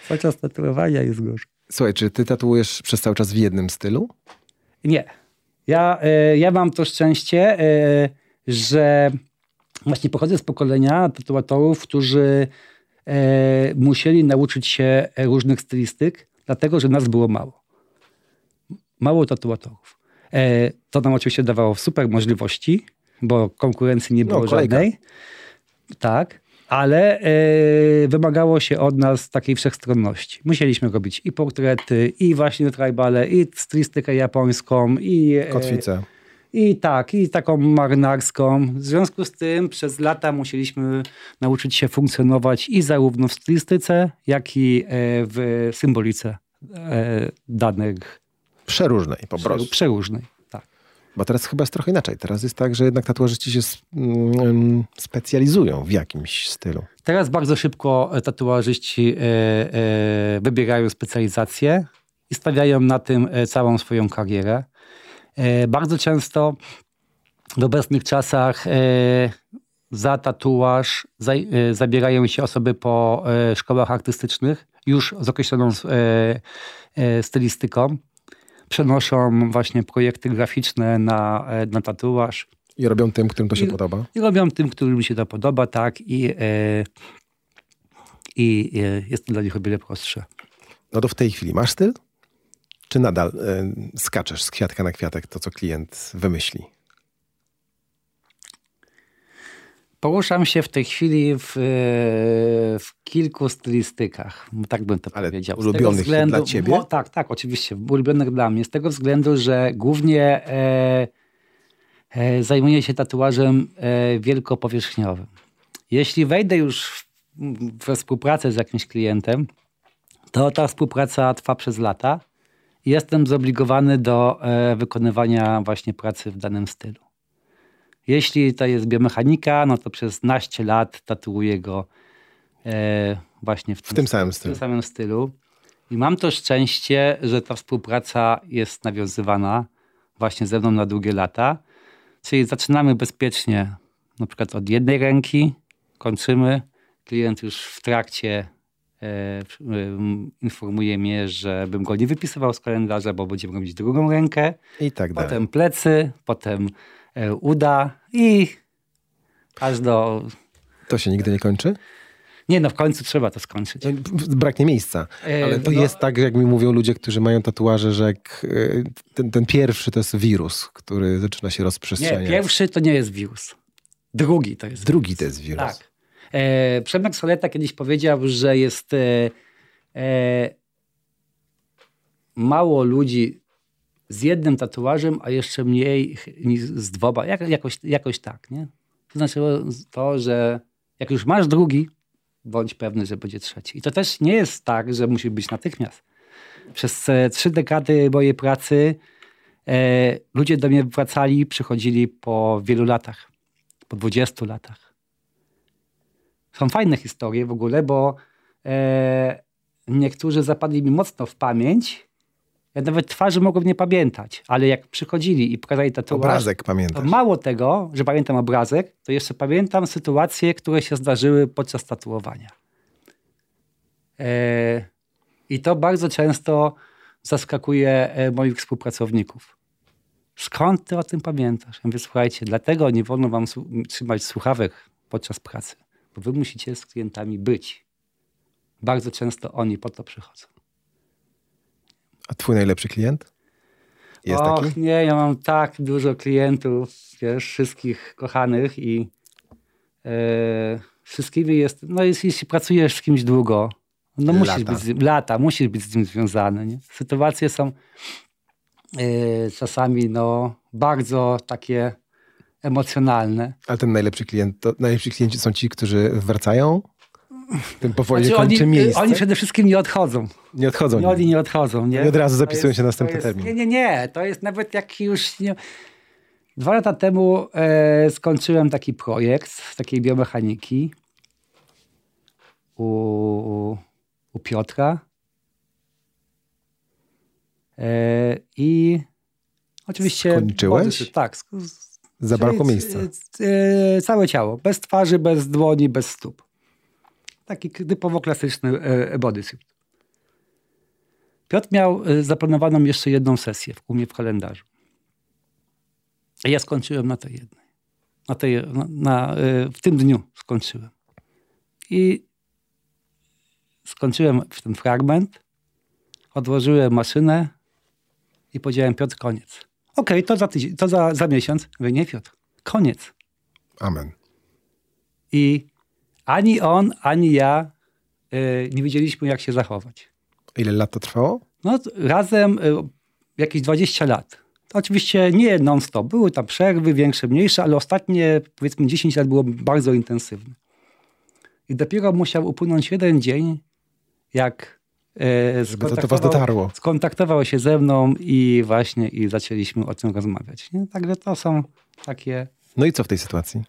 Podczas tatuowania jest gorzej. Słuchaj, czy ty tatuujesz przez cały czas w jednym stylu? Nie. Ja mam to szczęście, że właśnie pochodzę z pokolenia tatuatorów, którzy musieli nauczyć się różnych stylistyk, dlatego że nas było mało. Mało tatuatorów. To nam oczywiście dawało super możliwości, bo konkurencji nie było żadnej. Tak, ale wymagało się od nas takiej wszechstronności. Musieliśmy robić i portrety, i właśnie tribale, i stylistykę japońską, i kotwicę. I taką marynarską. W związku z tym przez lata musieliśmy nauczyć się funkcjonować i zarówno w stylistyce, jak i w symbolice danych. Przeróżnej po prostu. Przeróżnej, tak. Bo teraz chyba jest trochę inaczej. Teraz jest tak, że jednak tatuażyści się specjalizują w jakimś stylu. Teraz bardzo szybko tatuażyści wybierają specjalizację i stawiają na tym całą swoją karierę. Bardzo często w obecnych czasach za tatuaż zabierają się osoby po szkołach artystycznych już z określoną stylistyką. Przenoszą właśnie projekty graficzne na tatuaż. I robią tym, którym to się podoba? I robią tym, którym się to podoba, tak. I jest to dla nich o wiele prostsze. No to w tej chwili masz styl? Czy nadal skaczesz z kwiatka na kwiatek to, co klient wymyśli? Poruszam się w tej chwili w kilku stylistykach. Tak bym to powiedział. Ale ulubionych dla ciebie? Tak, oczywiście. Ulubionych dla mnie. Z tego względu, że głównie zajmuję się tatuażem wielkopowierzchniowym. Jeśli wejdę już we współpracę z jakimś klientem, to ta współpraca trwa przez lata. Jestem zobligowany do wykonywania właśnie pracy w danym stylu. Jeśli to jest biomechanika, no to przez naście lat tatuuję go właśnie w tym samym stylu. I mam to szczęście, że ta współpraca jest nawiązywana właśnie ze mną na długie lata. Czyli zaczynamy bezpiecznie, na przykład od jednej ręki, kończymy. Klient już w trakcie informuje mnie, żebym go nie wypisywał z kalendarza, bo będziemy robić drugą rękę. I tak dalej. Potem plecy, potem uda i aż do... To się nigdy nie kończy? Nie, no w końcu trzeba to skończyć. Braknie miejsca. Ale to jest tak, jak mi mówią ludzie, którzy mają tatuaże, że jak ten pierwszy to jest wirus, który zaczyna się rozprzestrzeniać. Nie, pierwszy to nie jest wirus. Drugi to jest wirus. Tak. Przemek Soleta kiedyś powiedział, że jest mało ludzi z jednym tatuażem, a jeszcze mniej niż z dwoma. Jakoś tak, nie? To znaczyło to, że jak już masz drugi, bądź pewny, że będzie trzeci. I to też nie jest tak, że musi być natychmiast. Przez 3 dekady mojej pracy ludzie do mnie wracali, przychodzili po wielu latach. Po 20 latach. Są fajne historie w ogóle, bo niektórzy zapadli mi mocno w pamięć. Ja nawet twarzy mogłem nie pamiętać, ale jak przychodzili i pokazali tatuaż... Obrazek pamiętasz. Mało tego, że pamiętam obrazek, to jeszcze pamiętam sytuacje, które się zdarzyły podczas tatuowania. I to bardzo często zaskakuje moich współpracowników. Skąd ty o tym pamiętasz? Ja mówię, słuchajcie, dlatego nie wolno wam trzymać słuchawek podczas pracy, bo wy musicie z klientami być. Bardzo często oni po to przychodzą. A twój najlepszy klient? Jest taki? Nie, ja mam tak dużo klientów, wiesz, wszystkich kochanych i wszystkimi jest... No jeśli pracujesz z kimś długo, no musisz być z nim związany. Nie? Sytuacje są czasami bardzo takie emocjonalne. Ale ten najlepszy klient, najlepsi klienci są ci, którzy wracają? Tym powoli kończy miejsce. Oni przede wszystkim nie odchodzą. Nie odchodzą. I od razu zapisują się na następny termin. Nie. To jest nawet jak już... 2 lata temu skończyłem taki projekt z takiej biomechaniki u Piotra. I oczywiście... Skończyłeś? Tak. Zabrakło miejsca. Całe ciało. Bez twarzy, bez dłoni, bez stóp. Taki typowo klasyczny bodysuit. Piotr miał zaplanowaną jeszcze jedną sesję u mnie w kalendarzu. Ja skończyłem na tej jednej. W tym dniu skończyłem. I skończyłem ten fragment, odłożyłem maszynę i powiedziałem: Piotr, koniec. Okej, to za tydzień, to za miesiąc. Mówię, nie, Piotr, koniec. Amen. I ani on, ani ja nie wiedzieliśmy, jak się zachować. Ile lat to trwało? No razem jakieś 20 lat. To oczywiście nie non stop. Były tam przerwy, większe, mniejsze, ale ostatnie powiedzmy 10 lat było bardzo intensywne. I dopiero musiał upłynąć 1 dzień, jak skontaktował się ze mną i zaczęliśmy o tym rozmawiać. Nie? Także to są takie... No i co w tej sytuacji?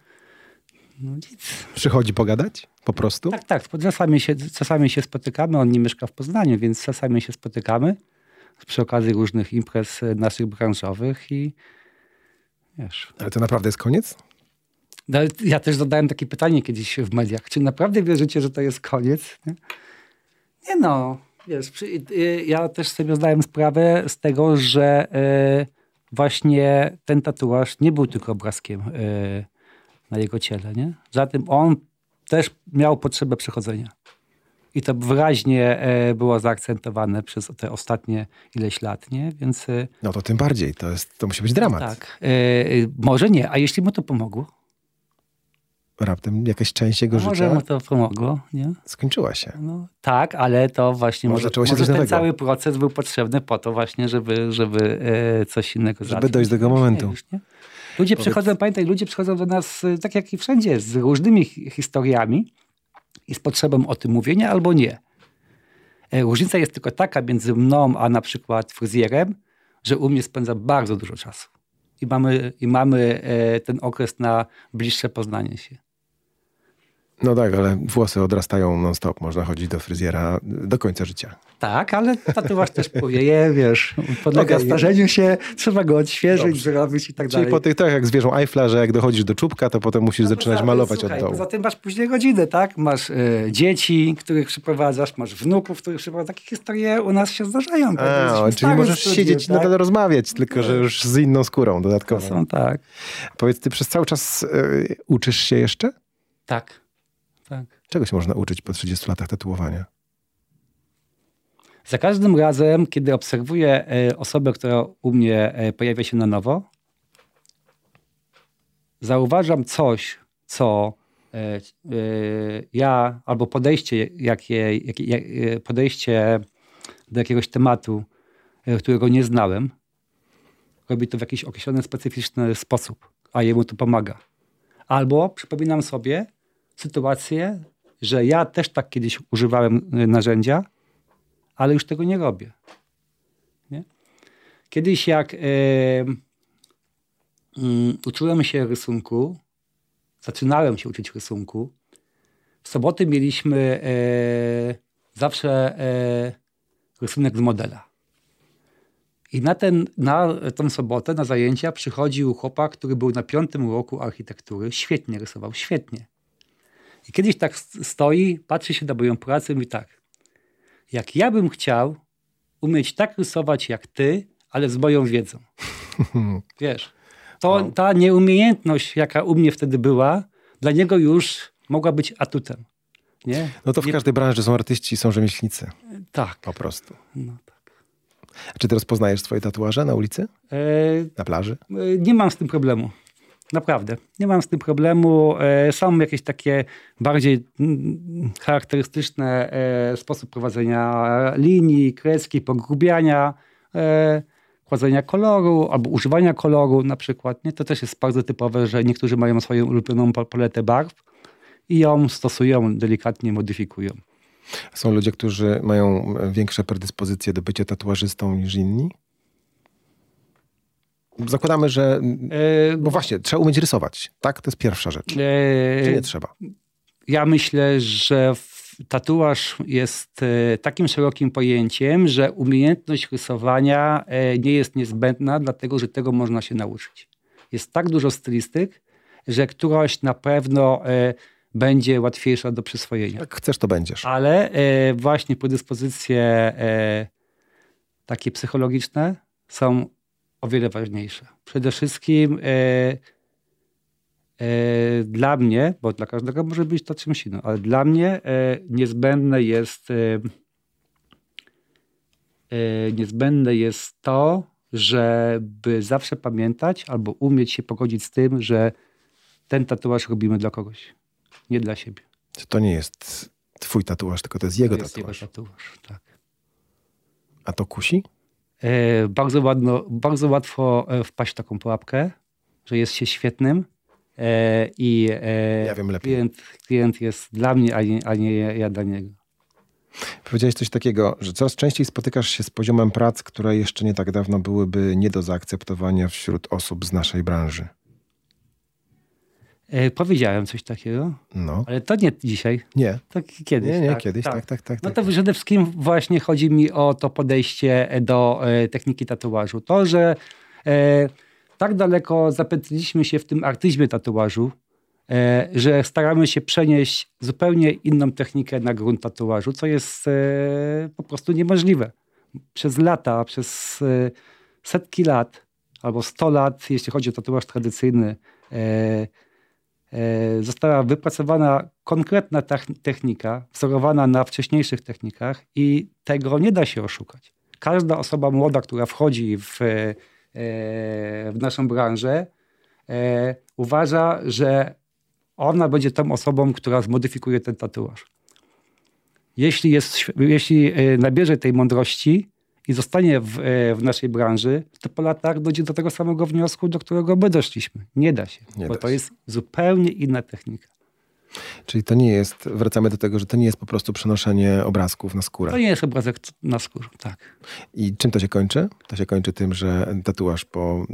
No nic. Przychodzi pogadać? Po prostu? Tak. Czasami się spotykamy. On nie mieszka w Poznaniu, więc czasami się spotykamy przy okazji różnych imprez naszych branżowych i wiesz. Ale to naprawdę jest koniec? No, ja też zadałem takie pytanie kiedyś w mediach. Czy naprawdę wierzycie, że to jest koniec? Nie, wiesz. Ja też sobie zdałem sprawę z tego, że właśnie ten tatuaż nie był tylko obrazkiem na jego ciele, nie? Zatem on też miał potrzebę przechodzenia. I to wyraźnie było zaakcentowane przez te ostatnie ileś lat, nie? Więc... No to tym bardziej. To musi być dramat. Tak. Może nie. A jeśli mu to pomogło? Raptem jakaś część jego życia... Może mu to pomogło, nie? Skończyła się. No, tak, ale to właśnie... Może ten cały proces był potrzebny po to właśnie, żeby coś innego zrobić. Żeby dojść do tego momentu. Nie? Ludzie przychodzą do nas, tak jak i wszędzie, z różnymi historiami i z potrzebą o tym mówienia albo nie. Różnica jest tylko taka między mną, a na przykład fryzjerem, że u mnie spędza bardzo dużo czasu. I mamy ten okres na bliższe poznanie się. No tak, ale włosy odrastają non-stop. Można chodzić do fryzjera do końca życia. Tak, ale tatuaż też powieje, wiesz. Podlega starzeniu się, trzeba go odświeżyć, zrobić i tak dalej. Czyli po tych, tak jak z wieżą Eiffla, że jak dochodzisz do czubka, to potem musisz zaczynać malować od dołu. Poza tym masz później godzinę, tak? Masz dzieci, których przyprowadzasz, masz wnuków, których przyprowadzasz. Takie historie u nas się zdarzają. Czyli możesz siedzieć i nadal rozmawiać, tylko że już z inną skórą dodatkowo. To są, tak. Powiedz, ty przez cały czas uczysz się jeszcze? Tak. Tak. Czego się można uczyć po 30 latach tatuowania? Za każdym razem, kiedy obserwuję osobę, która u mnie pojawia się na nowo, zauważam coś, co ja, albo podejście do jakiegoś tematu, którego nie znałem, robi to w jakiś określony, specyficzny sposób, a jemu to pomaga. Albo przypominam sobie sytuację, że ja też tak kiedyś używałem narzędzia, ale już tego nie robię. Nie? Kiedyś jak uczyłem się rysunku, zaczynałem się uczyć rysunku, w soboty mieliśmy zawsze rysunek z modela. I na tą sobotę, na zajęcia przychodził chłopak, który był na 5. roku architektury, świetnie rysował, świetnie. I kiedyś tak stoi, patrzy się na moją pracę i mówi tak. Jak ja bym chciał umieć tak rysować jak ty, ale z moją wiedzą. Wiesz, ta nieumiejętność, jaka u mnie wtedy była, dla niego już mogła być atutem. Nie? No to w każdej branży są artyści, są rzemieślnicy. Tak. Po prostu. No tak. A czy teraz poznajesz swoje tatuaże na ulicy? Na plaży? Nie mam z tym problemu. Naprawdę. Nie mam z tym problemu. Są jakieś takie bardziej charakterystyczne sposób prowadzenia linii, kreski, pogrubiania, kładzenia koloru albo używania koloru na przykład. Nie? To też jest bardzo typowe, że niektórzy mają swoją ulubioną paletę barw i ją stosują, delikatnie modyfikują. Są ludzie, którzy mają większe predyspozycje do bycia tatuażystą niż inni? Zakładamy, że... Bo właśnie, trzeba umieć rysować. Tak? To jest pierwsza rzecz. Czy nie trzeba? Ja myślę, że tatuaż jest takim szerokim pojęciem, że umiejętność rysowania nie jest niezbędna, dlatego że tego można się nauczyć. Jest tak dużo stylistyk, że któraś na pewno będzie łatwiejsza do przyswojenia. Jak chcesz, to będziesz. Ale właśnie predyspozycje takie psychologiczne są o wiele ważniejsze. Przede wszystkim dla mnie, bo dla każdego może być to czymś innym, ale dla mnie niezbędne jest to, żeby zawsze pamiętać albo umieć się pogodzić z tym, że ten tatuaż robimy dla kogoś, nie dla siebie. To nie jest twój tatuaż, tylko to jest jego tatuaż. To jest jego tatuaż, tak. A to kusi? Bardzo łatwo wpaść w taką pułapkę, że jest się świetnym i ja wiem lepiej. Klient jest dla mnie, a nie ja dla niego. Powiedziałeś coś takiego, że coraz częściej spotykasz się z poziomem prac, które jeszcze nie tak dawno byłyby nie do zaakceptowania wśród osób z naszej branży. Powiedziałem coś takiego, no. Ale to nie dzisiaj. Nie. To kiedyś. Kiedyś. No to przede wszystkim właśnie chodzi mi o to podejście do techniki tatuażu. To, że tak daleko zapętliliśmy się w tym artyzmie tatuażu, że staramy się przenieść zupełnie inną technikę na grunt tatuażu, co jest po prostu niemożliwe. Przez setki lat albo 100 lat, jeśli chodzi o tatuaż tradycyjny, została wypracowana konkretna technika, wzorowana na wcześniejszych technikach i tego nie da się oszukać. Każda osoba młoda, która wchodzi w naszą branżę, uważa, że ona będzie tą osobą, która zmodyfikuje ten tatuaż. Jeśli nabierze tej mądrości i zostanie w naszej branży, to po latach dojdzie do tego samego wniosku, do którego my doszliśmy. Nie da się, bo to jest zupełnie inna technika. Czyli to nie jest, wracamy do tego, że to nie jest po prostu przenoszenie obrazków na skórę. To nie jest obrazek na skórę, tak. I czym to się kończy? To się kończy tym, że tatuaż po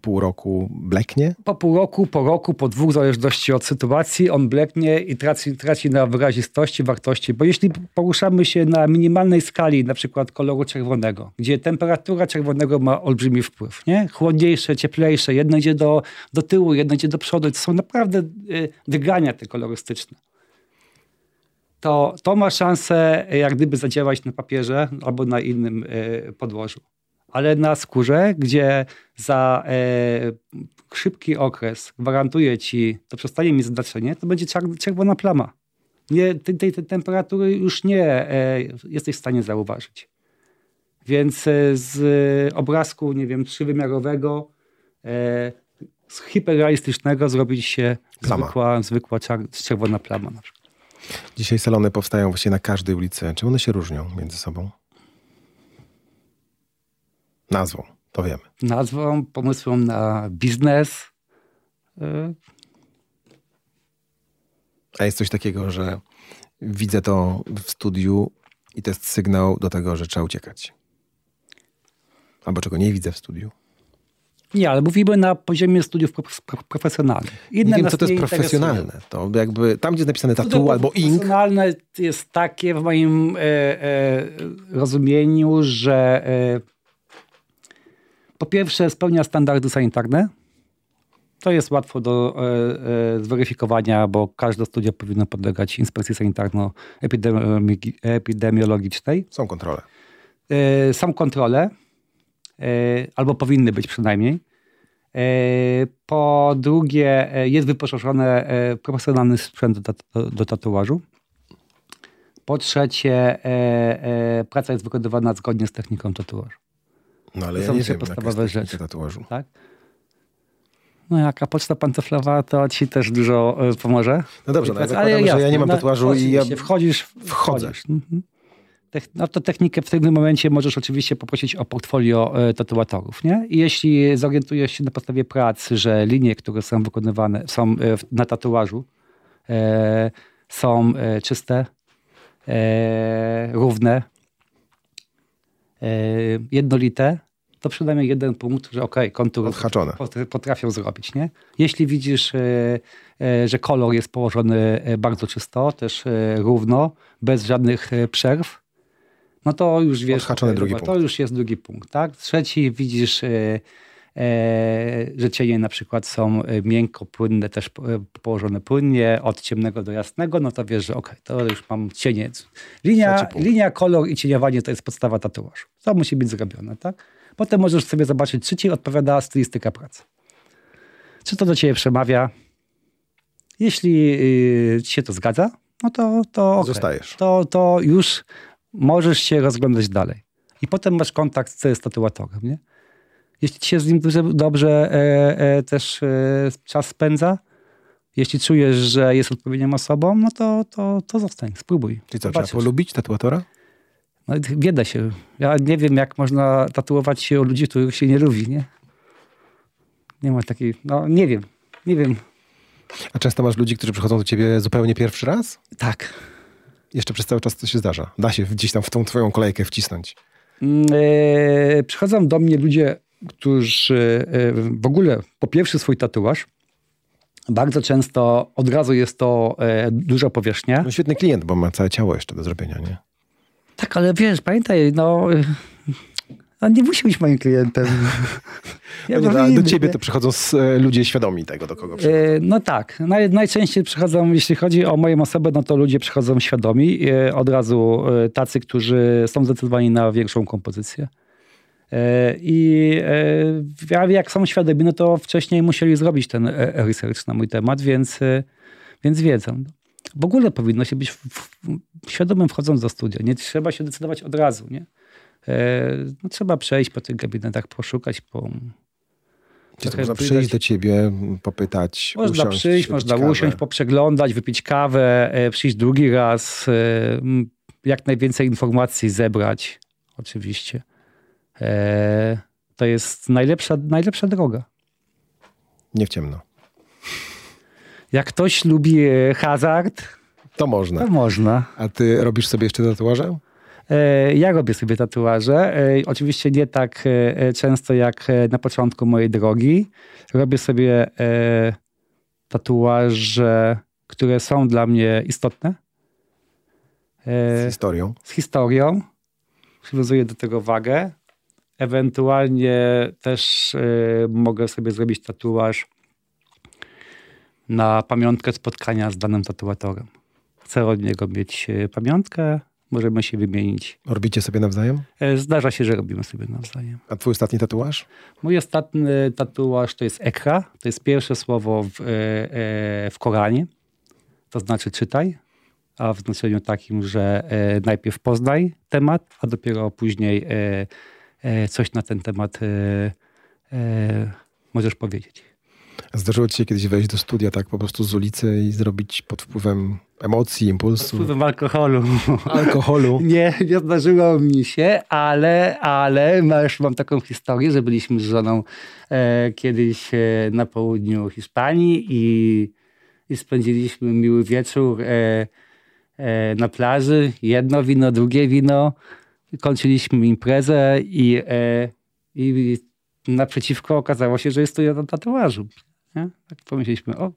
pół roku bleknie? Po pół roku, po roku, po dwóch, w zależności od sytuacji, on bleknie i traci na wyrazistości, wartości. Bo jeśli poruszamy się na minimalnej skali, na przykład koloru czerwonego, gdzie temperatura czerwonego ma olbrzymi wpływ, nie? Chłodniejsze, cieplejsze, jedno idzie do tyłu, jedno idzie do przodu. To są naprawdę drgania te kolory. To ma szansę jak gdyby zadziałać na papierze albo na innym podłożu. Ale na skórze, gdzie za szybki okres gwarantuje ci, to przestanie mieć znaczenie, to będzie czerwona plama. Tej temperatury już nie jesteś w stanie zauważyć. Więc z obrazku, nie wiem, trzywymiarowego, z hiperrealistycznego zrobi się zwykła czerwona plama. Na przykład. Dzisiaj salony powstają właśnie na każdej ulicy. Czy one się różnią między sobą? Nazwą, to wiemy. Nazwą, pomysłem na biznes. A jest coś takiego, że widzę to w studiu i to jest sygnał do tego, że trzeba uciekać. Albo czego nie widzę w studiu. Nie, ale mówimy na poziomie studiów profesjonalnych. Nie wiem, co to jest profesjonalne. To jakby tam, gdzie jest napisane tatu albo ink. Profesjonalne jest takie w moim rozumieniu, że po pierwsze spełnia standardy sanitarne. To jest łatwo do zweryfikowania, bo każde studio powinno podlegać inspekcji sanitarno-epidemiologicznej. Są kontrole. Są kontrole. Albo powinny być przynajmniej. Po drugie, jest wyposażony profesjonalny sprzęt do tatuażu. Po trzecie, praca jest wykonywana zgodnie z techniką tatuażu. No ale to są trzy podstawowe rzeczy. Tatuażu. Tak? No jaka poczta pantoflowa, to ci też dużo pomoże. No dobrze, no, ale ja nie mam tatuażu i ja wchodzę. Mhm. No to technikę w tym momencie możesz oczywiście poprosić o portfolio tatuatorów, nie? I jeśli zorientujesz się na podstawie prac, że linie, które są wykonywane są na tatuażu, są czyste, równe, jednolite, to przynajmniej jeden punkt, że okej, kontury potrafią zrobić, nie? Jeśli widzisz, że kolor jest położony bardzo czysto, też równo, bez żadnych przerw, no to już wiesz, to już jest drugi punkt. Tak? Trzeci, widzisz, że cienie na przykład są miękko, płynne, też położone płynnie, od ciemnego do jasnego, no to wiesz, że okej, to już mam cienie. Linia, kolor i cieniowanie to jest podstawa tatuażu. To musi być zrobione. Tak? Potem możesz sobie zobaczyć, czy ci odpowiada stylistyka pracy. Czy to do ciebie przemawia? Jeśli ci się to zgadza, no to okej. Zostajesz. To już... Możesz się rozglądać dalej. I potem masz kontakt z tatuatorem. Nie? Jeśli ci się z nim dobrze też czas spędza, jeśli czujesz, że jest odpowiednią osobą, no to zostań, spróbuj. Czyli co, trzeba polubić tatuatora? No, nie da się. Ja nie wiem, jak można tatuować się u ludzi, których się nie lubi. Nie? Nie ma takiej... No nie wiem. Nie wiem. A często masz ludzi, którzy przychodzą do ciebie zupełnie pierwszy raz? Tak. Jeszcze przez cały czas to się zdarza. Da się gdzieś tam w tą twoją kolejkę wcisnąć. Przychodzą do mnie ludzie, którzy w ogóle po pierwszy swój tatuaż. Bardzo często od razu jest to duża powierzchnia. No świetny klient, bo ma całe ciało jeszcze do zrobienia, nie? Tak, ale wiesz, pamiętaj, on nie musi być moim klientem. Ja do ciebie to przychodzą ludzie świadomi tego, do kogo przychodzą. No tak. Najczęściej przychodzą, jeśli chodzi o moją osobę, no to ludzie przychodzą świadomi. Od razu tacy, którzy są zdecydowani na większą kompozycję. I jak są świadomi, no to wcześniej musieli zrobić ten research na mój temat, więc wiedzą. W ogóle powinno się być świadomym wchodząc do studia. Nie trzeba się decydować od razu, nie? No, trzeba przejść po tych gabinetach, poszukać, można przyjść do ciebie, popytać, można usiąść, przyjść, można kawę. Usiąść, poprzeglądać, wypić kawę, przyjść drugi raz, jak najwięcej informacji zebrać, oczywiście. To jest najlepsza droga. Nie w ciemno. Jak ktoś lubi hazard, to można. A ty robisz sobie jeszcze tatuaże? Ja robię sobie tatuaże. Oczywiście nie tak często jak na początku mojej drogi. Robię sobie tatuaże, które są dla mnie istotne. Z historią. Z historią. Przywiązuję do tego wagę. Ewentualnie też mogę sobie zrobić tatuaż na pamiątkę spotkania z danym tatuatorem. Chcę od niego mieć pamiątkę. Możemy się wymienić. Robicie sobie nawzajem? Zdarza się, że robimy sobie nawzajem. A twój ostatni tatuaż? Mój ostatni tatuaż to jest ekra. To jest pierwsze słowo w Koranie. To znaczy czytaj. A w znaczeniu takim, że najpierw poznaj temat, a dopiero później coś na ten temat możesz powiedzieć. Zdarzyło ci się kiedyś wejść do studia tak po prostu z ulicy i zrobić pod wpływem emocji, impulsu? Pod wpływem alkoholu. Nie, nie zdarzyło mi się, ale mam taką historię, że byliśmy z żoną kiedyś na południu Hiszpanii i spędziliśmy miły wieczór na plaży. Jedno wino, drugie wino. Kończyliśmy imprezę i naprzeciwko okazało się, że jest studio na tatuażu. Nie? Tak pomyśleliśmy, o,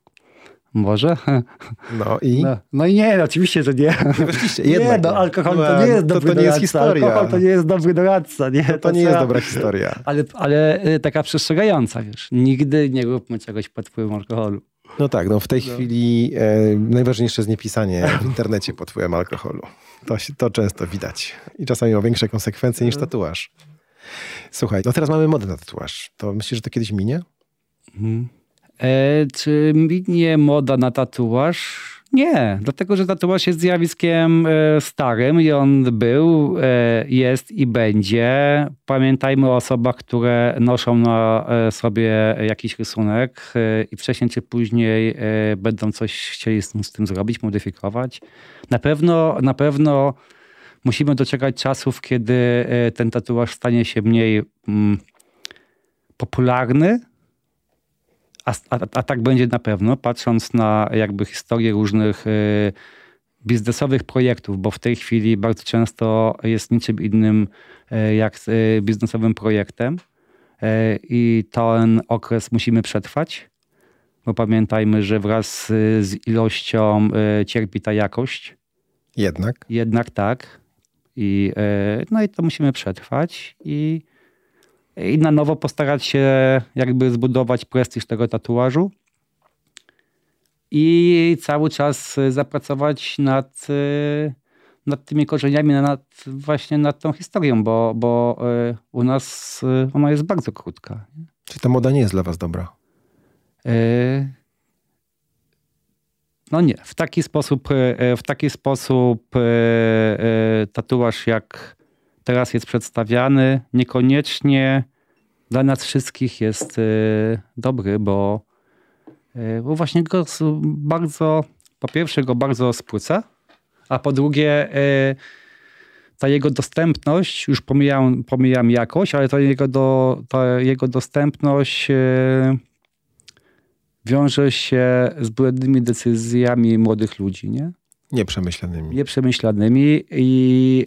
może. No i? No i nie, oczywiście, że nie. Nie, no alkohol to nie jest dobry doradca. Alkohol to nie jest dobry doradca. To nie jest dobra historia. Ale taka przestrzegająca, wiesz. Nigdy nie róbmy czegoś pod wpływem alkoholu. No tak, no w tej chwili najważniejsze jest niepisanie w internecie pod wpływem alkoholu. To często widać. I czasami ma większe konsekwencje niż tatuaż. Słuchaj, no teraz mamy modę na tatuaż. To myślisz, że to kiedyś minie? Czy minie moda na tatuaż? Nie, dlatego że tatuaż jest zjawiskiem starym i on był, jest i będzie. Pamiętajmy o osobach, które noszą na sobie jakiś rysunek i wcześniej czy później będą coś chcieli z tym zrobić, modyfikować. Na pewno musimy doczekać czasów, kiedy ten tatuaż stanie się mniej popularny, a tak będzie na pewno, patrząc na jakby historię różnych biznesowych projektów, bo w tej chwili bardzo często jest niczym innym jak biznesowym projektem i ten okres musimy przetrwać, bo pamiętajmy, że wraz z ilością cierpi ta jakość. Jednak tak. I to musimy przetrwać i na nowo postarać się jakby zbudować prestiż tego tatuażu i cały czas zapracować nad tymi korzeniami, właśnie nad tą historią, bo u nas ona jest bardzo krótka. Czy ta moda nie jest dla was dobra? No nie. W taki sposób tatuaż jak teraz jest przedstawiany, niekoniecznie dla nas wszystkich jest dobry, bo właśnie go bardzo, po pierwsze go bardzo spłyca, a po drugie ta jego dostępność, już pomijam jakość, ale ta jego dostępność wiąże się z błędnymi decyzjami młodych ludzi, nie? Nieprzemyślanymi. I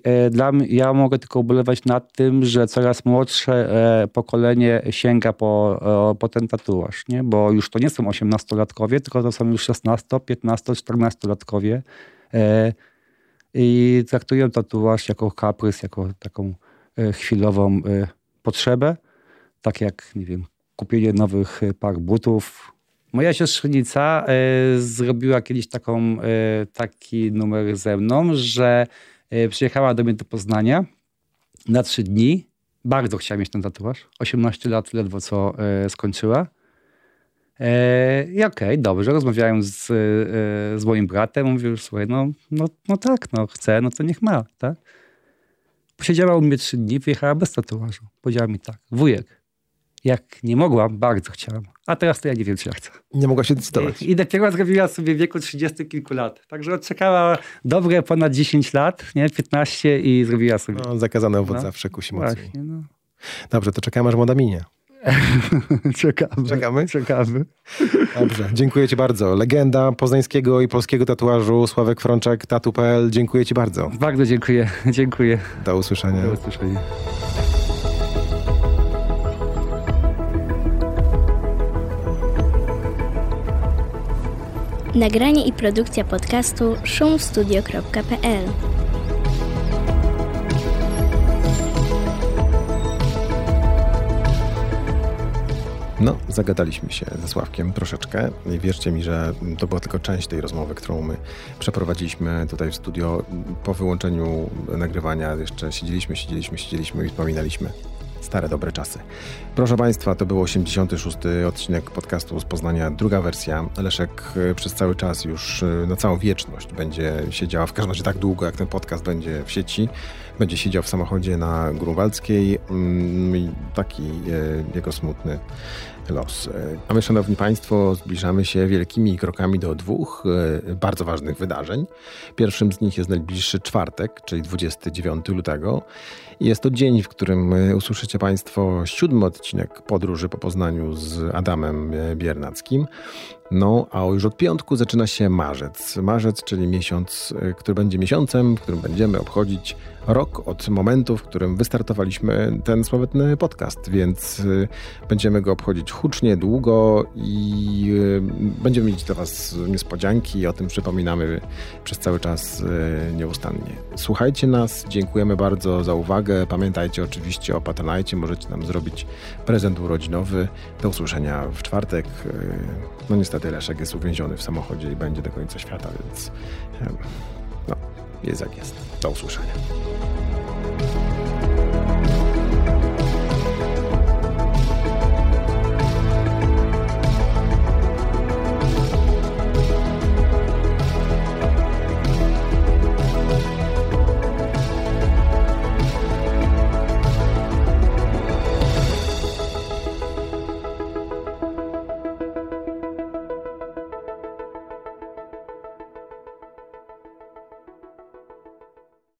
ja mogę tylko ubolewać nad tym, że coraz młodsze pokolenie sięga po ten tatuaż, nie? Bo już to nie są 18-latkowie, tylko to są już 16, 15, 14-latkowie i traktują tatuaż jako kaprys, jako taką chwilową potrzebę, tak jak, nie wiem, kupienie nowych par butów. Moja siostrzenica zrobiła kiedyś taki numer ze mną, że przyjechała do mnie do Poznania na 3 dni. Bardzo chciała mieć ten tatuaż. 18 lat ledwo co skończyła. I okej, dobrze, rozmawiałem z moim bratem, mówię, już słuchaj, no tak, chcę, no to niech ma, tak? Posiedziała u mnie 3 dni, wyjechała bez tatuażu. Powiedziała mi tak, wujek, jak nie mogłam, bardzo chciałam, a teraz to ja nie wiem, czy ja chcę. Nie mogła się decydować. I dopiero zrobiła sobie w wieku 30 kilku lat. Także odczekała dobre ponad 10 lat, nie? 15 i zrobiła sobie. No, zakazane owoc zawsze kusi mocniej. No. Dobrze, to czekamy, aż młoda minie. Czekamy. Dobrze, dziękuję ci bardzo. Legenda poznańskiego i polskiego tatuażu, Sławek Frączek, tatu.pl. Dziękuję ci bardzo. Bardzo dziękuję. Dziękuję. Do usłyszenia. Do usłyszenia. Nagranie i produkcja podcastu szumstudio.pl. No, zagadaliśmy się ze Sławkiem troszeczkę. Wierzcie mi, że to była tylko część tej rozmowy, którą my przeprowadziliśmy tutaj w studio. Po wyłączeniu nagrywania jeszcze siedzieliśmy i wspominaliśmy stare, dobre czasy. Proszę Państwa, to był 86. odcinek podcastu z Poznania, druga wersja. Leszek przez cały czas już na całą wieczność będzie siedział, w każdym razie tak długo, jak ten podcast będzie w sieci. Będzie siedział w samochodzie na Grunwaldzkiej. Taki jego smutny los. A my, Szanowni Państwo, zbliżamy się wielkimi krokami do 2 bardzo ważnych wydarzeń. Pierwszym z nich jest najbliższy czwartek, czyli 29 lutego. Jest to dzień, w którym usłyszycie Państwo 7. odcinek Podróży po Poznaniu z Adamem Biernackim. No, a już od piątku zaczyna się marzec. Marzec, czyli miesiąc, który będzie miesiącem, w którym będziemy obchodzić rok od momentu, w którym wystartowaliśmy ten sławetny podcast, więc będziemy go obchodzić hucznie, długo i będziemy mieć dla Was niespodzianki i o tym przypominamy przez cały czas nieustannie. Słuchajcie nas, dziękujemy bardzo za uwagę. Pamiętajcie oczywiście o Patronite, możecie nam zrobić prezent urodzinowy. Do usłyszenia w czwartek. No niestety Leszek jest uwięziony w samochodzie i będzie do końca świata, więc no, jest jak jest. Do usłyszenia.